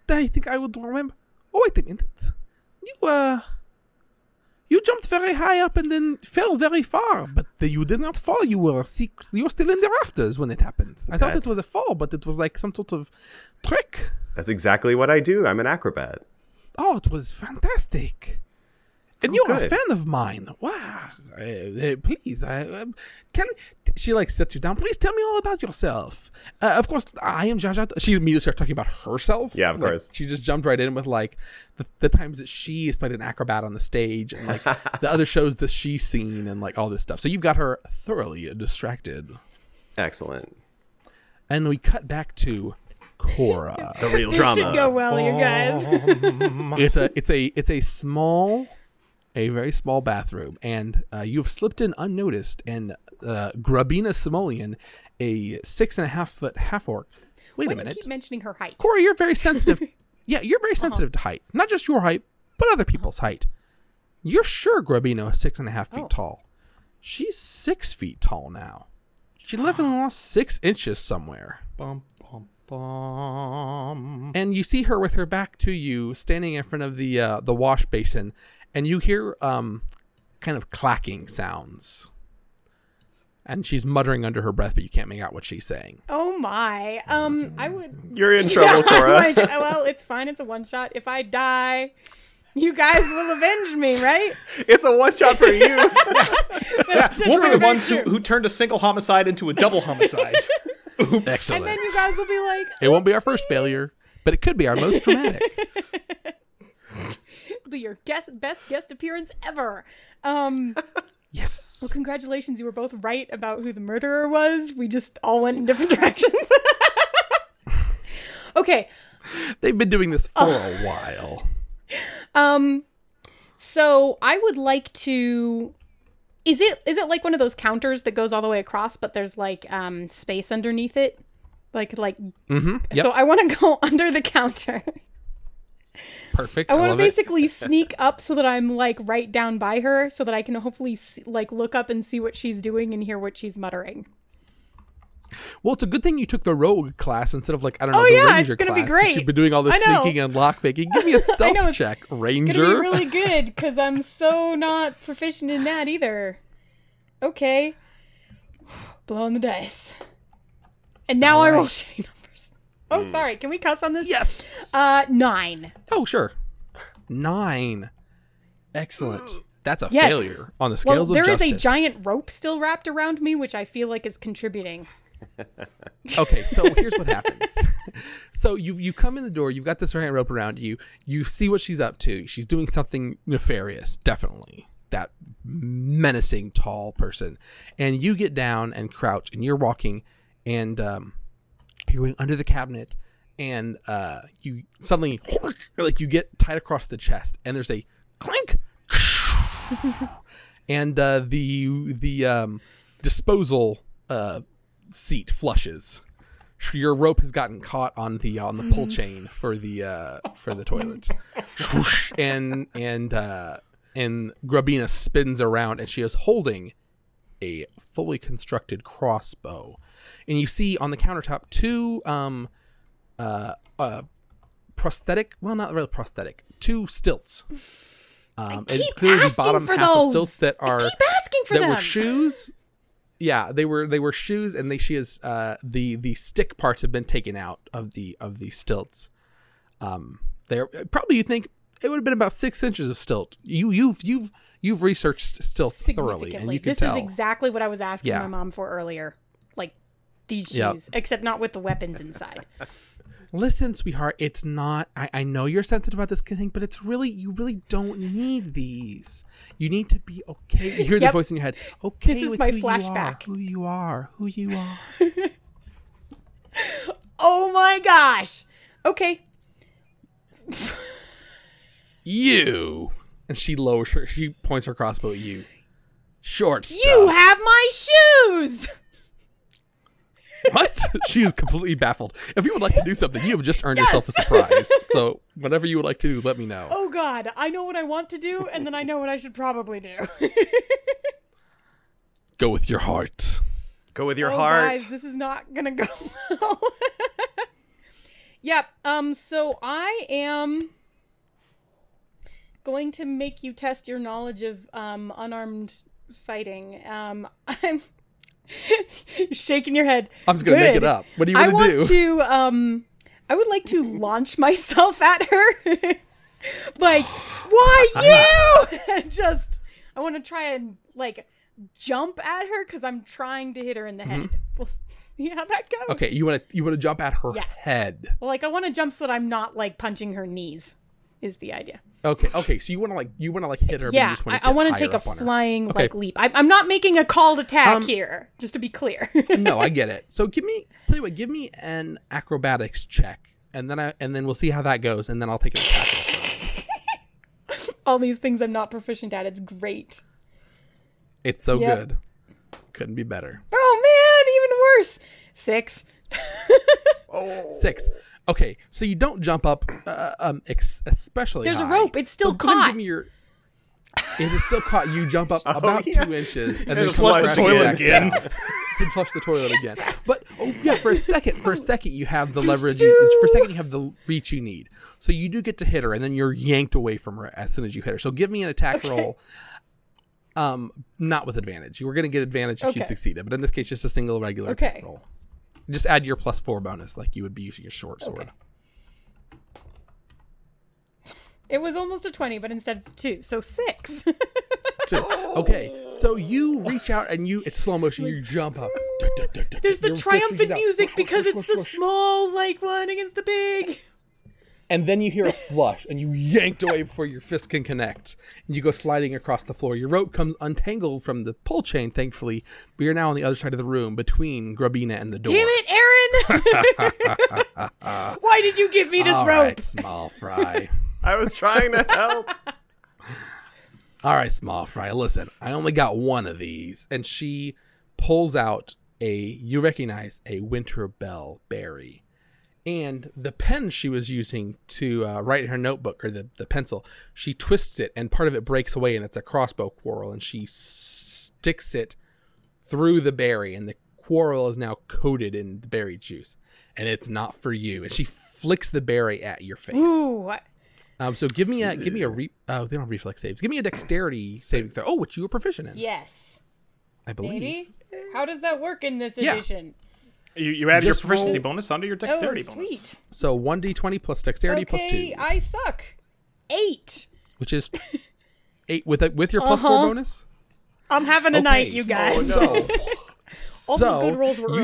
I think I would remember. Oh, wait a minute. You jumped very high up and then fell very far, but you did not fall. You were still in the rafters when it happened. I thought it was a fall, but it was like some sort of trick. That's exactly what I do. I'm an acrobat. Oh, it was fantastic. And you're a fan of mine. Wow. Please. She sets you down. Please tell me all about yourself. Of course, I am Zsa Zsa. She immediately starts talking about herself. Yeah, of course. She just jumped right in with the times that she has played an acrobat on the stage and the other shows that she's seen and all this stuff. So you've got her thoroughly distracted. Excellent. And we cut back to Cora. The real drama. This should go well, you guys. It's a small... A very small bathroom, and you've slipped in unnoticed, and Grabina Simoleon, a 6.5-foot half-orc. Wait a minute. You keep mentioning her height. Cora, you're very sensitive. Yeah, you're very sensitive to height. Not just your height, but other people's height. You're sure Grabina is 6.5 feet tall. She's 6 feet tall now. She left and lost 6 inches somewhere. Bum, bum, bum. And you see her with her back to you, standing in front of the wash basin, and you hear kind of clacking sounds. And she's muttering under her breath, but you can't make out what she's saying. Oh, my. You're in trouble, Cora. Well, it's fine. It's a one shot. If I die, You guys will avenge me, right? It's a one-shot for you. We'll be the ones who turned a single homicide into a double homicide. Oops. Excellent. And then you guys will be like... It won't be our first failure, but it could be our most dramatic. It'll be your best guest appearance ever. Yes. Well, congratulations. You were both right about who the murderer was. We just all went in different directions. Okay. They've been doing this for a while. So I would like to, is it like one of those counters that goes all the way across, but there's like, space underneath it? Like, mm-hmm. Yep. So I want to go under the counter. Perfect. I want to basically sneak up so that I'm like right down by her so that I can hopefully look up and see what she's doing and hear what she's muttering. Well, it's a good thing you took the rogue class instead of like, I don't know, the ranger class. Oh, yeah, it's going to be great. You've been doing all this sneaking and lockpicking. Give me a stealth check, ranger. It's going to be really good because I'm so not proficient in that either. Okay. Blowing the dice. And now I roll shitty numbers. Oh, sorry. Can we cuss on this? Yes. 9. Oh, sure. 9. Excellent. That's a failure on the scales of justice. There is a giant rope still wrapped around me, which I feel like is contributing. Okay, so here's what happens. So you've come in the door, you've got this giant rope around you, you see what she's up to. She's doing something nefarious, definitely. That menacing tall person. And you get down and crouch and you're walking and you're going under the cabinet and you suddenly like you get tied across the chest and there's a clink and the disposal seat flushes. Your rope has gotten caught on the pull chain for the toilet, and Grabina spins around and she is holding a fully constructed crossbow, and you see on the countertop two stilts. I keep and clearly asking the bottom for half those. Of stilts that are I keep asking for that them. Were shoes. Yeah, they were shoes, and she is the stick parts have been taken out of the stilts. They're probably you think it would have been about 6 inches of stilt. You've researched stilts thoroughly, and you can tell. This is exactly what I was asking my mom for earlier, like these shoes, except not with the weapons inside. Listen, sweetheart, it's not. I know you're sensitive about this thing, but it's really you really don't need these. You need to be okay. You hear the voice in your head. Okay, this is with my flashback. Who you are. Oh my gosh. Okay. You. And she lowers her. She points her crossbow at you. Short stuff. You have my shoes. What? She is completely baffled. If you would like to do something, you have just earned yourself a surprise. So whatever you would like to do, let me know. Oh, God. I know what I want to do, and then I know what I should probably do. Go with your heart. Go with your heart. Guys, this is not going to go well. Yep. So I am going to make you test your knowledge of unarmed fighting. I'm... You're shaking your head. I'm just going to make it up. What do you want to do? I would like to launch myself at her. Like, why you? I want to try and like jump at her because I'm trying to hit her in the head. We'll see how that goes. Okay, you want to jump at her head. Well, like I want to jump so that I'm not like punching her knees is the idea. Okay. So you want to hit her. Yeah, but you just I want to take a flying leap. I'm not making a called attack here, just to be clear. No, I get it. So give me an acrobatics check, and then we'll see how that goes, and then I'll take an attack. All these things I'm not proficient at. It's great. It's so good. Couldn't be better. Oh man, even worse. 6. 6. Okay, so you don't jump up, especially there's high. A rope. It's still caught. Give me it is still caught. You jump up about 2 inches and then flush the toilet again. And flush the toilet again. But for a second you have the leverage. You have the reach you need. So you do get to hit her, and then you're yanked away from her as soon as you hit her. So give me an attack roll. Not with advantage. You were going to get advantage if you'd succeeded, but in this case, just a single regular attack roll. Just add your +4 bonus like you would be using your short sword. It was almost a 20, but instead it's 2. So 6. 2. Okay. So you reach out and it's slow motion. You jump up. There's the triumphant music because it's the small, like, one against the big. And then you hear a flush and you yanked away before your fist can connect. And you go sliding across the floor. Your rope comes untangled from the pull chain, thankfully. But you're now on the other side of the room between Grabina and the door. Damn it, Aaron! Why did you give me this rope? All right, small fry. I was trying to help. All right, small fry. Listen, I only got one of these. And she pulls out a winter bell berry. And the pen she was using to write in her notebook, or the pencil, she twists it and part of it breaks away and it's a crossbow quarrel. And she sticks it through the berry and the quarrel is now coated in the berry juice. And it's not for you. And she flicks the berry at your face. Ooh. So give me a they don't have reflex saves. Give me a dexterity saving throw. Oh, which you were proficient in. Yes. I believe. Maybe? How does that work in this edition? You add your proficiency bonus onto your dexterity bonus. So 1d20 plus dexterity plus 2. I suck. 8. Which is 8 with your plus 4 bonus? I'm having a night, you guys. Oh, no. All the good rolls were earlier.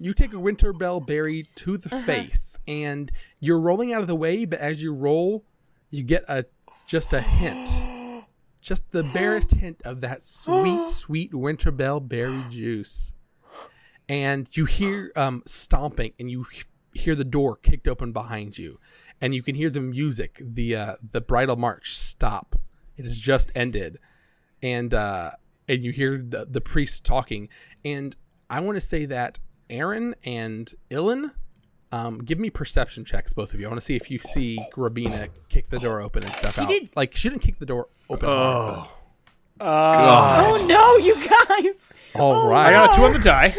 You take a winter bell berry to the face, and you're rolling out of the way, but as you roll, you get just a hint. Just the barest hint of that sweet, sweet winter bell berry juice. And you hear stomping, and you hear the door kicked open behind you, and you can hear the music, the bridal march stop. It has just ended, and you hear the priest talking. And I want to say that Aaron and Illyn, give me perception checks, both of you. I want to see if you see Grabina kick the door open and stuff out. She didn't kick the door open. Oh, no, you guys! All right, I got a 2 on the die.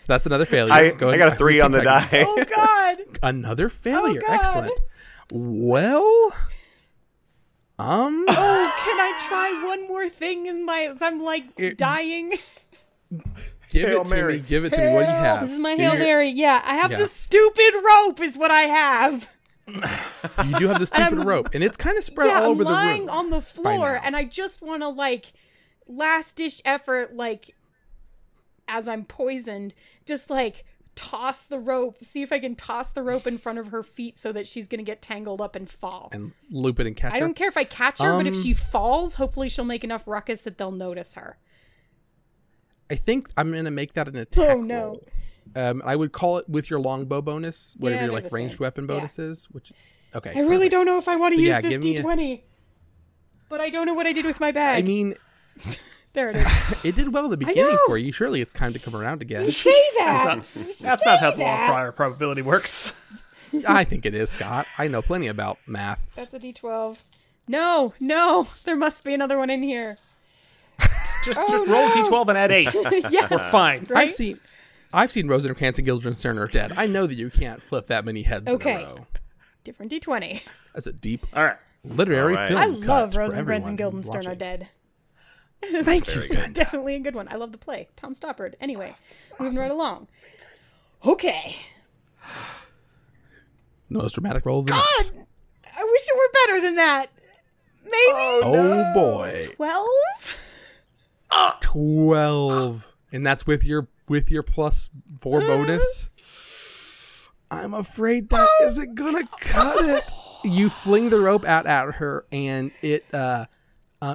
So that's another failure. I got a 3 on the die. Oh, God. Another failure. Oh, God. Excellent. Well, can I try one more thing as I'm, dying? Give it to me. What do you have? This is my Hail Mary. Yeah, I have the stupid rope is what I have. You do have the stupid rope, and it's kind of spread all over the room. I'm lying on the floor, and I just want to, last-ditch effort, as I'm poisoned, just toss the rope, see if I can toss the rope in front of her feet so that she's gonna get tangled up and fall and loop it and catch her. I don't care if I catch her, but if she falls, hopefully she'll make enough ruckus that they'll notice her. I think I'm gonna make that an attack roll. I would call it with your longbow bonus, whatever your ranged weapon bonus is, which okay. I really don't know if I want to use this D20, but I don't know what I did with my bag. I mean. There it is. It did well in the beginning for you. Surely it's time to come around again. You say that. That's not how the law of prior probability works. I think it is, Scott. I know plenty about maths. That's a D12. No. There must be another one in here. Just roll D12 and add 8. Yeah. We're fine. Right? I've seen Rosencrantz and Guildenstern are dead. I know that you can't flip that many heads in a row. Different D20. That's a deep literary film. I love Rosencrantz and Guildenstern are dead. Thank you, Senda. Definitely a good one. I love the play. Tom Stoppard. Anyway, moving right along. Okay. No dramatic roll. God! Night. I wish it were better than that. Maybe. Oh boy. 12? 12. And that's with your plus 4 bonus? I'm afraid that isn't gonna cut it. You fling the rope out at her and it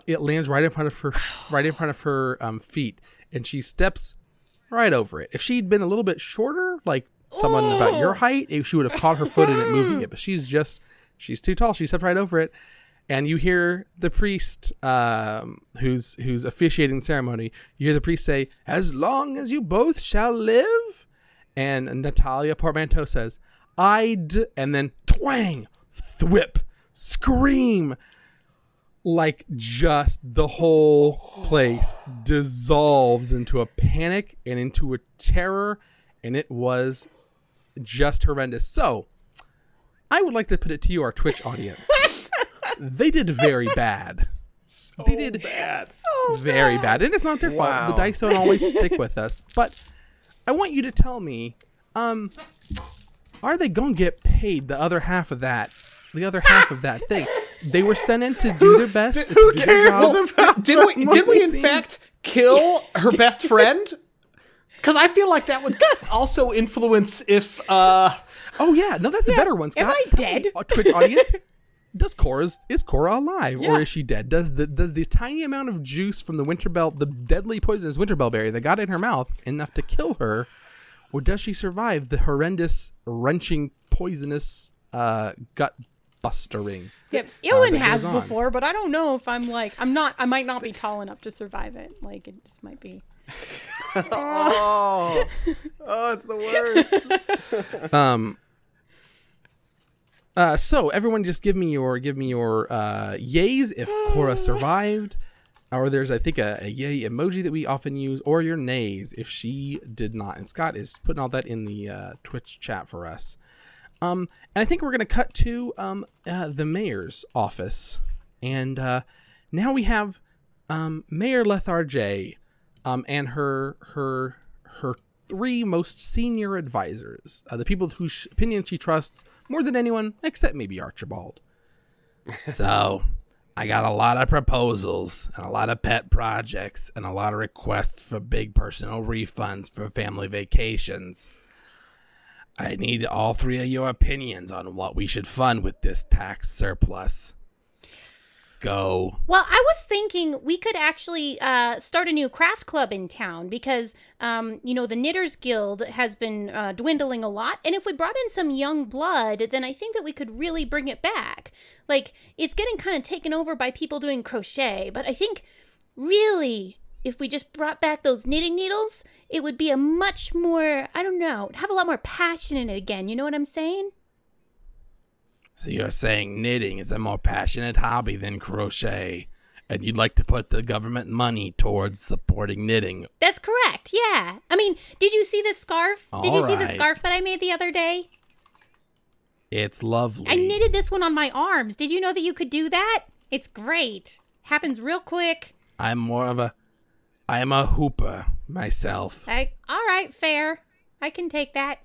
lands right in front of her feet, and she steps right over it. If she'd been a little bit shorter, like someone about your height, she would have caught her foot in it, moving it. But she's too tall. She stepped right over it, and you hear the priest, who's officiating the ceremony. You hear the priest say, "As long as you both shall live," and Natalia Portmanteau says, "I'd," and then twang, thwip, scream. Just the whole place dissolves into a panic and into a terror, and it was just horrendous. So, I would like to put it to you, our Twitch audience. They did very bad. They did very bad. And it's not their fault. The dice don't always stick with us. But I want you to tell me, are they going to get paid the other half of that the other half of that thing. They were sent in to do their best. Who cares about did we in fact kill her best friend? Because I feel like that would also influence if... Oh, yeah. No, that's a better one, Scott. Am I dead? Hey, Twitch audience, is Cora alive? Yeah. Or is she dead? Does the tiny amount of juice from the Winterbell, the deadly poisonous Winterbell berry that got in her mouth, enough to kill her? Or does she survive the horrendous, wrenching, poisonous gut bustering? Yep, Illyn has before, but I don't know if I might not be tall enough to survive it. Like, it just might be... It's the worst. So everyone, just give me your yays if Cora survived, or there's I think a yay emoji that we often use, or your nays if she did not. And Scott is putting all that in the Twitch chat for us. And I think we're gonna cut to the mayor's office, and now we have Mayor Lethargy. And her three most senior advisors, the people whose opinion she trusts more than anyone, except maybe Archibald. So, I got a lot of proposals, and a lot of pet projects, and a lot of requests for big personal refunds for family vacations. I need all three of your opinions on what we should fund with this tax surplus. Go. Well, I was thinking we could actually start a new craft club in town because, the Knitters Guild has been dwindling a lot. And if we brought in some young blood, then I think that we could really bring it back. Like, it's getting kind of taken over by people doing crochet. But I think really, if we just brought back those knitting needles, it would be a much more, have a lot more passion in it again. You know what I'm saying? So you're saying knitting is a more passionate hobby than crochet, and you'd like to put the government money towards supporting knitting. That's correct, yeah. I mean, did you see this scarf? Did you see the scarf that I made the other day? It's lovely. I knitted this one on my arms. Did you know that you could do that? It's great. Happens real quick. I'm a hooper myself. All right, fair. I can take that.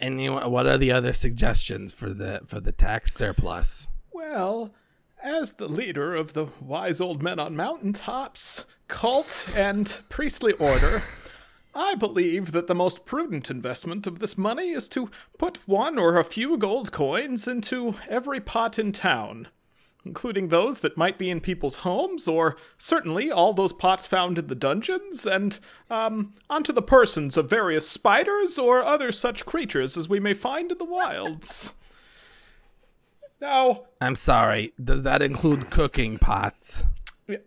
Anyone, what are the other suggestions for the tax surplus? Well, as the leader of the Wise Old Men on Mountaintops cult and priestly order, I believe that the most prudent investment of this money is to put one or a few gold coins into every pot in town, including those that might be in people's homes, or certainly all those pots found in the dungeons, and onto the persons of various spiders or other such creatures as we may find in the wilds. Now... I'm sorry, does that include cooking pots?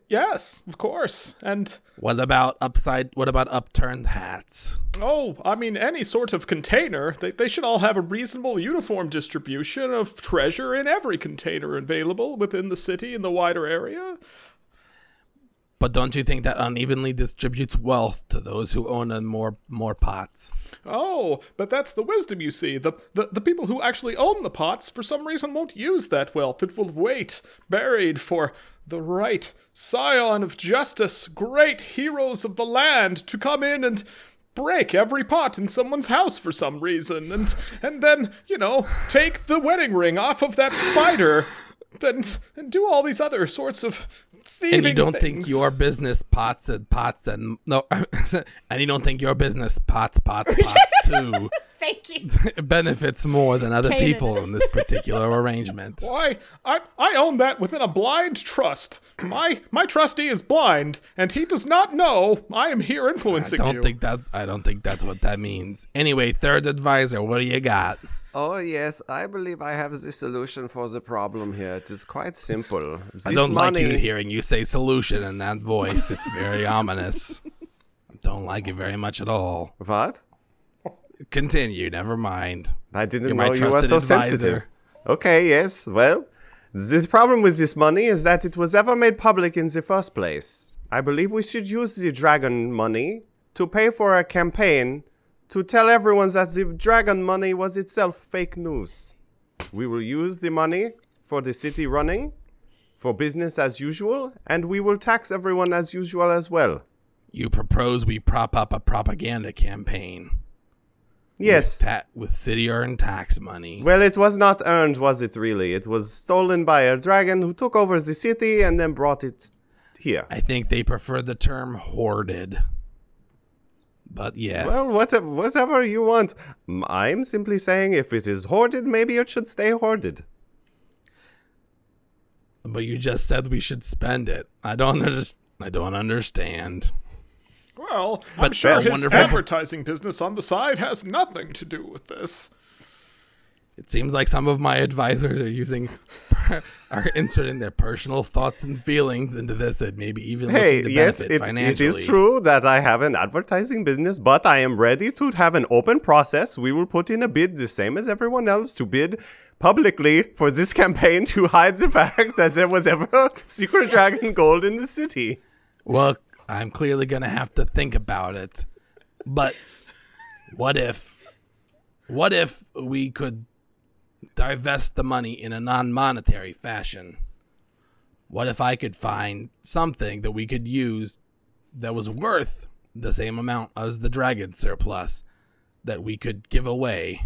Yes, of course, and... What about upturned hats? Oh, I mean, any sort of container. They should all have a reasonable uniform distribution of treasure in every container available within the city and the wider area. But don't you think that unevenly distributes wealth to those who own more pots? Oh, but that's the wisdom, you see. The people who actually own the pots, for some reason, won't use that wealth. It will wait, buried for... the right scion of justice, great heroes of the land, to come in and break every pot in someone's house for some reason, and then, take the wedding ring off of that spider, and do all these other sorts of thieving things. And you don't think your business pots too thank you. Benefits more than other people in this particular arrangement. Why? I own that within a blind trust. My trustee is blind, and he does not know I am here influencing you. I don't think that's what that means. Anyway, third advisor, what do you got? Oh, yes, I believe I have the solution for the problem here. It is quite simple. I don't like hearing you say solution in that voice. It's very ominous. I don't like it very much at all. What? Continue, never mind. I didn't know you were so sensitive. Okay, yes, well, the problem with this money is that it was ever made public in the first place. I believe we should use the dragon money to pay for a campaign to tell everyone that the dragon money was itself fake news. We will use the money for the city running, for business as usual, and we will tax everyone as usual as well. You propose we prop up a propaganda campaign. Yes. With city-earned tax money. Well, it was not earned, was it really? It was stolen by a dragon who took over the city and then brought it here. I think they prefer the term hoarded. But yes. Well, whatever you want. I'm simply saying if it is hoarded, maybe it should stay hoarded. But you just said we should spend it. I don't understand. Well, but I'm sure his advertising business on the side has nothing to do with this. It seems like some of my advisors are inserting their personal thoughts and feelings into this, and maybe even looking to benefit financially. It is true that I have an advertising business, but I am ready to have an open process. We will put in a bid, the same as everyone else, to bid publicly for this campaign to hide the fact that there was ever a secret dragon gold in the city. Well, I'm clearly going to have to think about it. But what if we could divest the money in a non-monetary fashion? What if I could find something that we could use that was worth the same amount as the dragon surplus that we could give away?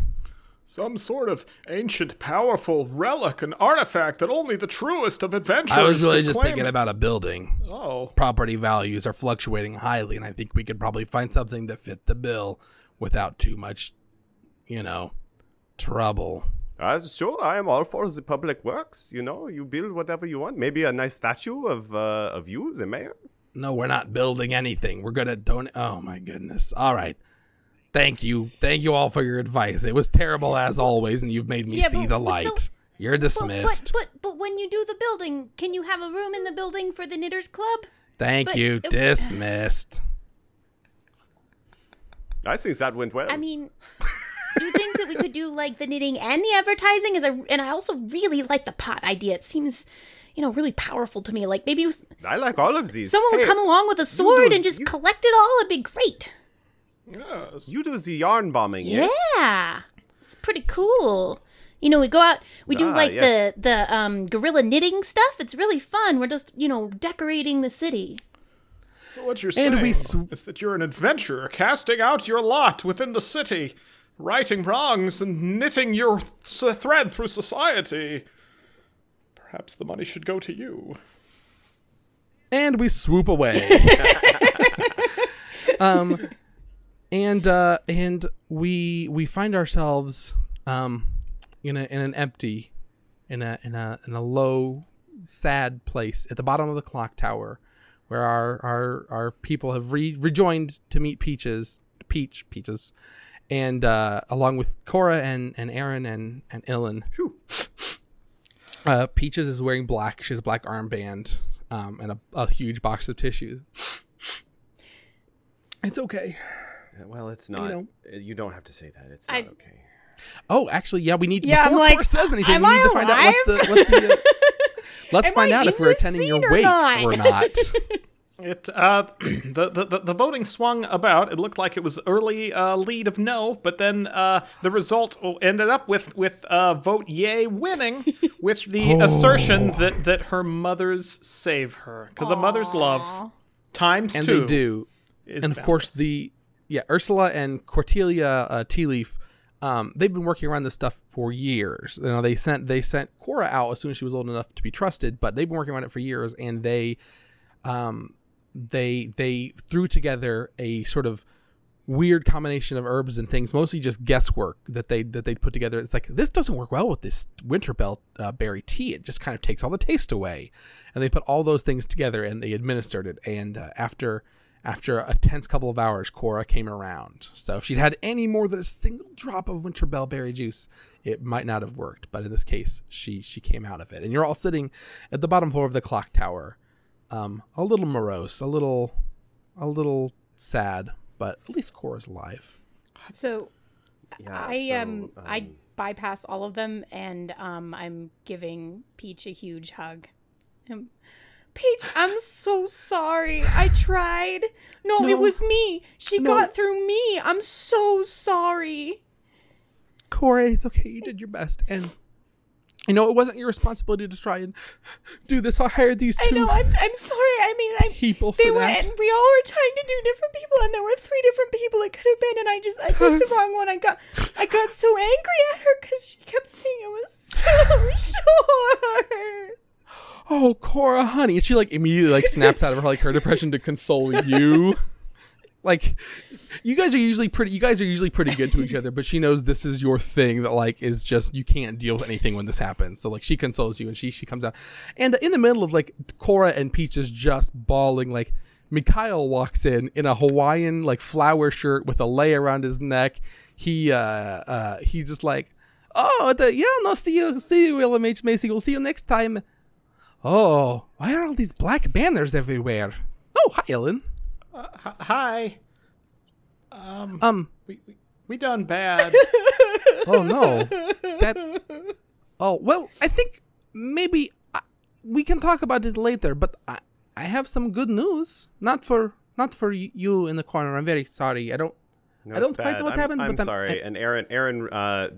Some sort of ancient, powerful relic, an artifact that only the truest of adventurers can claim. I was really just thinking about a building. Oh. Property values are fluctuating highly, and I think we could probably find something that fit the bill without too much, trouble. Sure, I am all for the public works. You build whatever you want. Maybe a nice statue of you, the mayor. No, we're not building anything. We're going to donate. Oh, my goodness. All right. Thank you all for your advice. It was terrible as always, and you've made me see the light. So, you're dismissed. But when you do the building, can you have a room in the building for the Knitters Club? Thank you. Dismissed. I think that went well. I mean, do you think that we could do like the knitting and the advertising? And I also really like the pot idea. It seems, really powerful to me. Like maybe it was, I like all of these. Someone would come along with a sword and just collect it all. It'd be great. Yes. You do the yarn bombing, yes? Yeah. It's pretty cool. We go out, we do the guerrilla knitting stuff. It's really fun. We're just, decorating the city. So what you're saying is that you're an adventurer casting out your lot within the city, righting wrongs and knitting your thread through society. Perhaps the money should go to you. And we swoop away. And we find ourselves in a low, sad place at the bottom of the clock tower, where our people have rejoined to meet Peaches, and along with Cora and Aaron and Illyn. Peaches is wearing black. She has a black armband and a huge box of tissues. It's okay. Well, it's not. You don't have to say that. It's not okay. Oh, actually, yeah, we need. Yeah, before Cora says anything, we need to find out let's find out if we're attending your wake or not. It the voting swung about. It looked like it was early lead of no, but then the result ended up with vote yay winning with the assertion that her mothers save her because a mother's love times and two. And they do, and of course the. Yeah, Ursula and Cortelia Tealeaf, they've been working around this stuff for years. They sent Cora out as soon as she was old enough to be trusted, but they've been working on it for years, and they threw together a sort of weird combination of herbs and things, mostly just guesswork that they put together. It's like, this doesn't work well with this winterbelt berry tea. It just kind of takes all the taste away. And they put all those things together and they administered it. And After a tense couple of hours, Cora came around. So if she'd had any more than a single drop of winter bellberry juice, it might not have worked. But in this case, she came out of it. And you're all sitting at the bottom floor of the clock tower, a little morose, a little sad, but at least Cora's alive. So I bypass all of them, and I'm giving Peach a huge hug. Peach, I'm so sorry. I tried. No, it was me. She got through me. I'm so sorry. Cora, it's okay. You did your best. And I know it wasn't your responsibility to try and do this. I hired these two. I know. I'm sorry. I mean, and we all were trying to do different people, and there were three different people it could have been, and I picked the wrong one. I got so angry at her because she kept saying it was so short. Oh, Cora, honey, and she immediately snaps out of her depression to console you. You guys are usually pretty. You guys are usually pretty good to each other, but she knows this is your thing that is just you can't deal with anything when this happens. So she consoles you, and she comes out, and in the middle of Cora and Peaches just bawling, Mikhail walks in a Hawaiian flower shirt with a lei around his neck. He's just see you, LMH Macy. We'll see you next time. Oh, why are all these black banners everywhere? Oh, hi, Illyn. Hi. We done bad. Oh no. I think maybe we can talk about it later. But I have some good news. Not for you in the corner. I'm very sorry. I don't quite know what happened. I'm sorry. And Aaron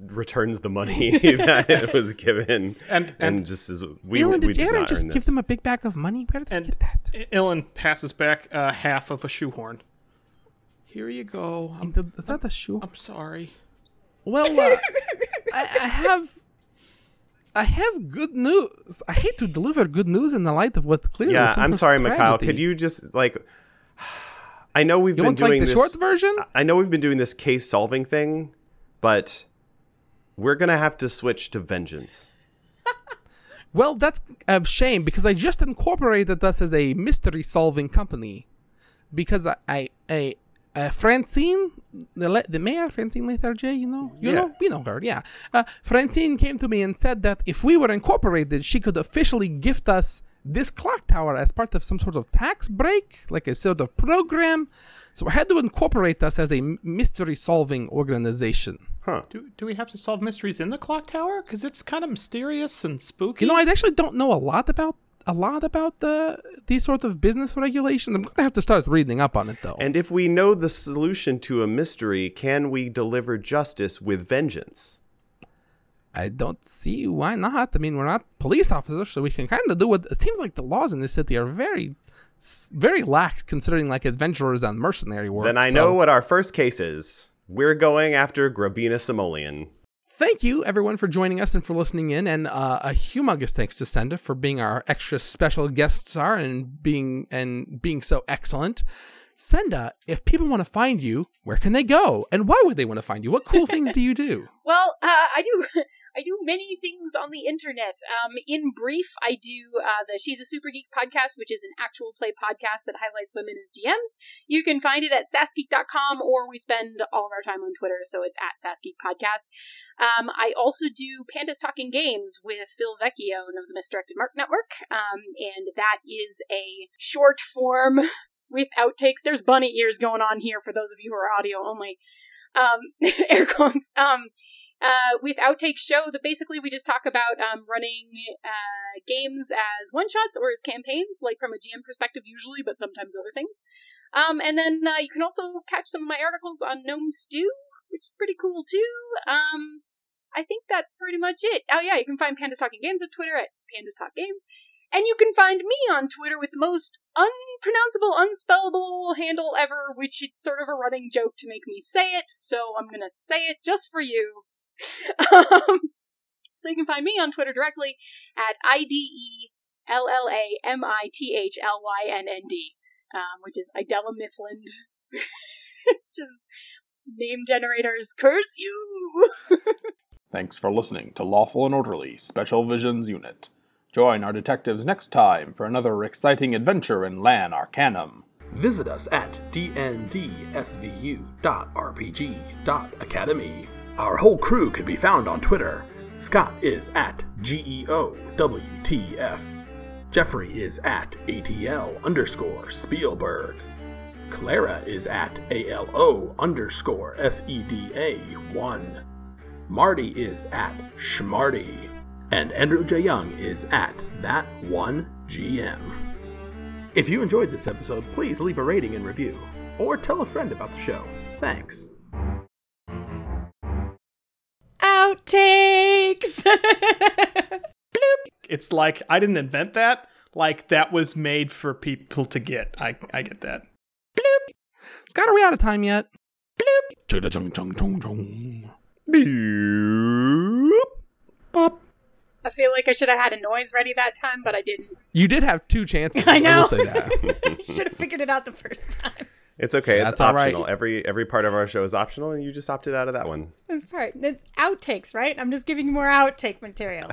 returns the money that it was given, and just as we Illyn, did Aaron just give them a big bag of money? Where did they get that? Illyn passes back half of a shoehorn. Here you go. Is that the shoe? I'm sorry. Well, I have good news. I hate to deliver good news in the light of what clearly. Yeah, I'm sorry, Mikhail. Could you just I know we've been doing this. You want the short version? I know we've been doing this case solving thing, but we're gonna have to switch to vengeance. Well, that's a shame because I just incorporated us as a mystery solving company because I Francine, the mayor, Francine Lethargy, we know her, yeah. Francine came to me and said that if we were incorporated, she could officially gift us this clock tower as part of some sort of tax break, a sort of program. So I had to incorporate us as a mystery-solving organization. Huh. Do we have to solve mysteries in the clock tower? Because it's kind of mysterious and spooky. I actually don't know a lot about these sort of business regulations. I'm going to have to start reading up on it, though. And if we know the solution to a mystery, can we deliver justice with vengeance? I don't see why not. I mean, we're not police officers, so we can kind of do what it seems like the laws in this city are very, very lax considering adventurers and mercenary work. Then I know what our first case is. We're going after Grabina Simoleon. Thank you, everyone, for joining us and for listening in. And a humongous thanks to Senda for being our extra special guest star and being so excellent. Senda, if people want to find you, where can they go? And why would they want to find you? What cool things do you do? Well, I do many things on the internet. In brief, I do the She's a Super Geek podcast, which is an actual play podcast that highlights women as DMs. You can find it at sasgeek.com, or we spend all of our time on Twitter, so it's at sasgeekpodcast. I also do Pandas Talking Games with Phil Vecchio of the Misdirected Mark Network, and that is a short form with outtakes. There's bunny ears going on here for those of you who are audio only. Air quotes. With Outtakes show that basically we just talk about running games as one-shots or as campaigns, from a GM perspective usually, but sometimes other things. And then you can also catch some of my articles on Gnome Stew, which is pretty cool too. I think that's pretty much it. Oh yeah, you can find Pandas Talking Games on Twitter at Pandas Talk Games. And you can find me on Twitter with the most unpronounceable, unspellable handle ever, which it's sort of a running joke to make me say it, so I'm going to say it just for you. So you can find me on Twitter directly at IDELLAMITHLYNND, which is Idella Mithlynnd, which is name generators curse you! Thanks for listening to Lawful and Orderly Special Visions Unit. Join our detectives next time for another exciting adventure in Lan Arcanum. Visit us at dndsvu.rpg.academy. Our whole crew can be found on Twitter. Scott is at GEOWTF. Jeffrey is at ATL_Spielberg. Clara is at ALO_SEDA1. Marty is at Schmarty. And Andrew J. Young is at that1GM. If you enjoyed this episode, please leave a rating and review, or tell a friend about the show. Thanks. Outtakes! it's like, I didn't invent that. Like, that was made for people to get. I get that. Bloop. Scott, are we out of time yet? Bloop. Bloop. Bop. I feel like I should have had a noise ready that time, but I didn't. You did have two chances. I know. I will say that. Should have figured it out the first time. It's okay. That's it's optional. Right. Every part of our show is optional, and you just opted out of that one. This part. It's outtakes, right? I'm just giving you more outtake material.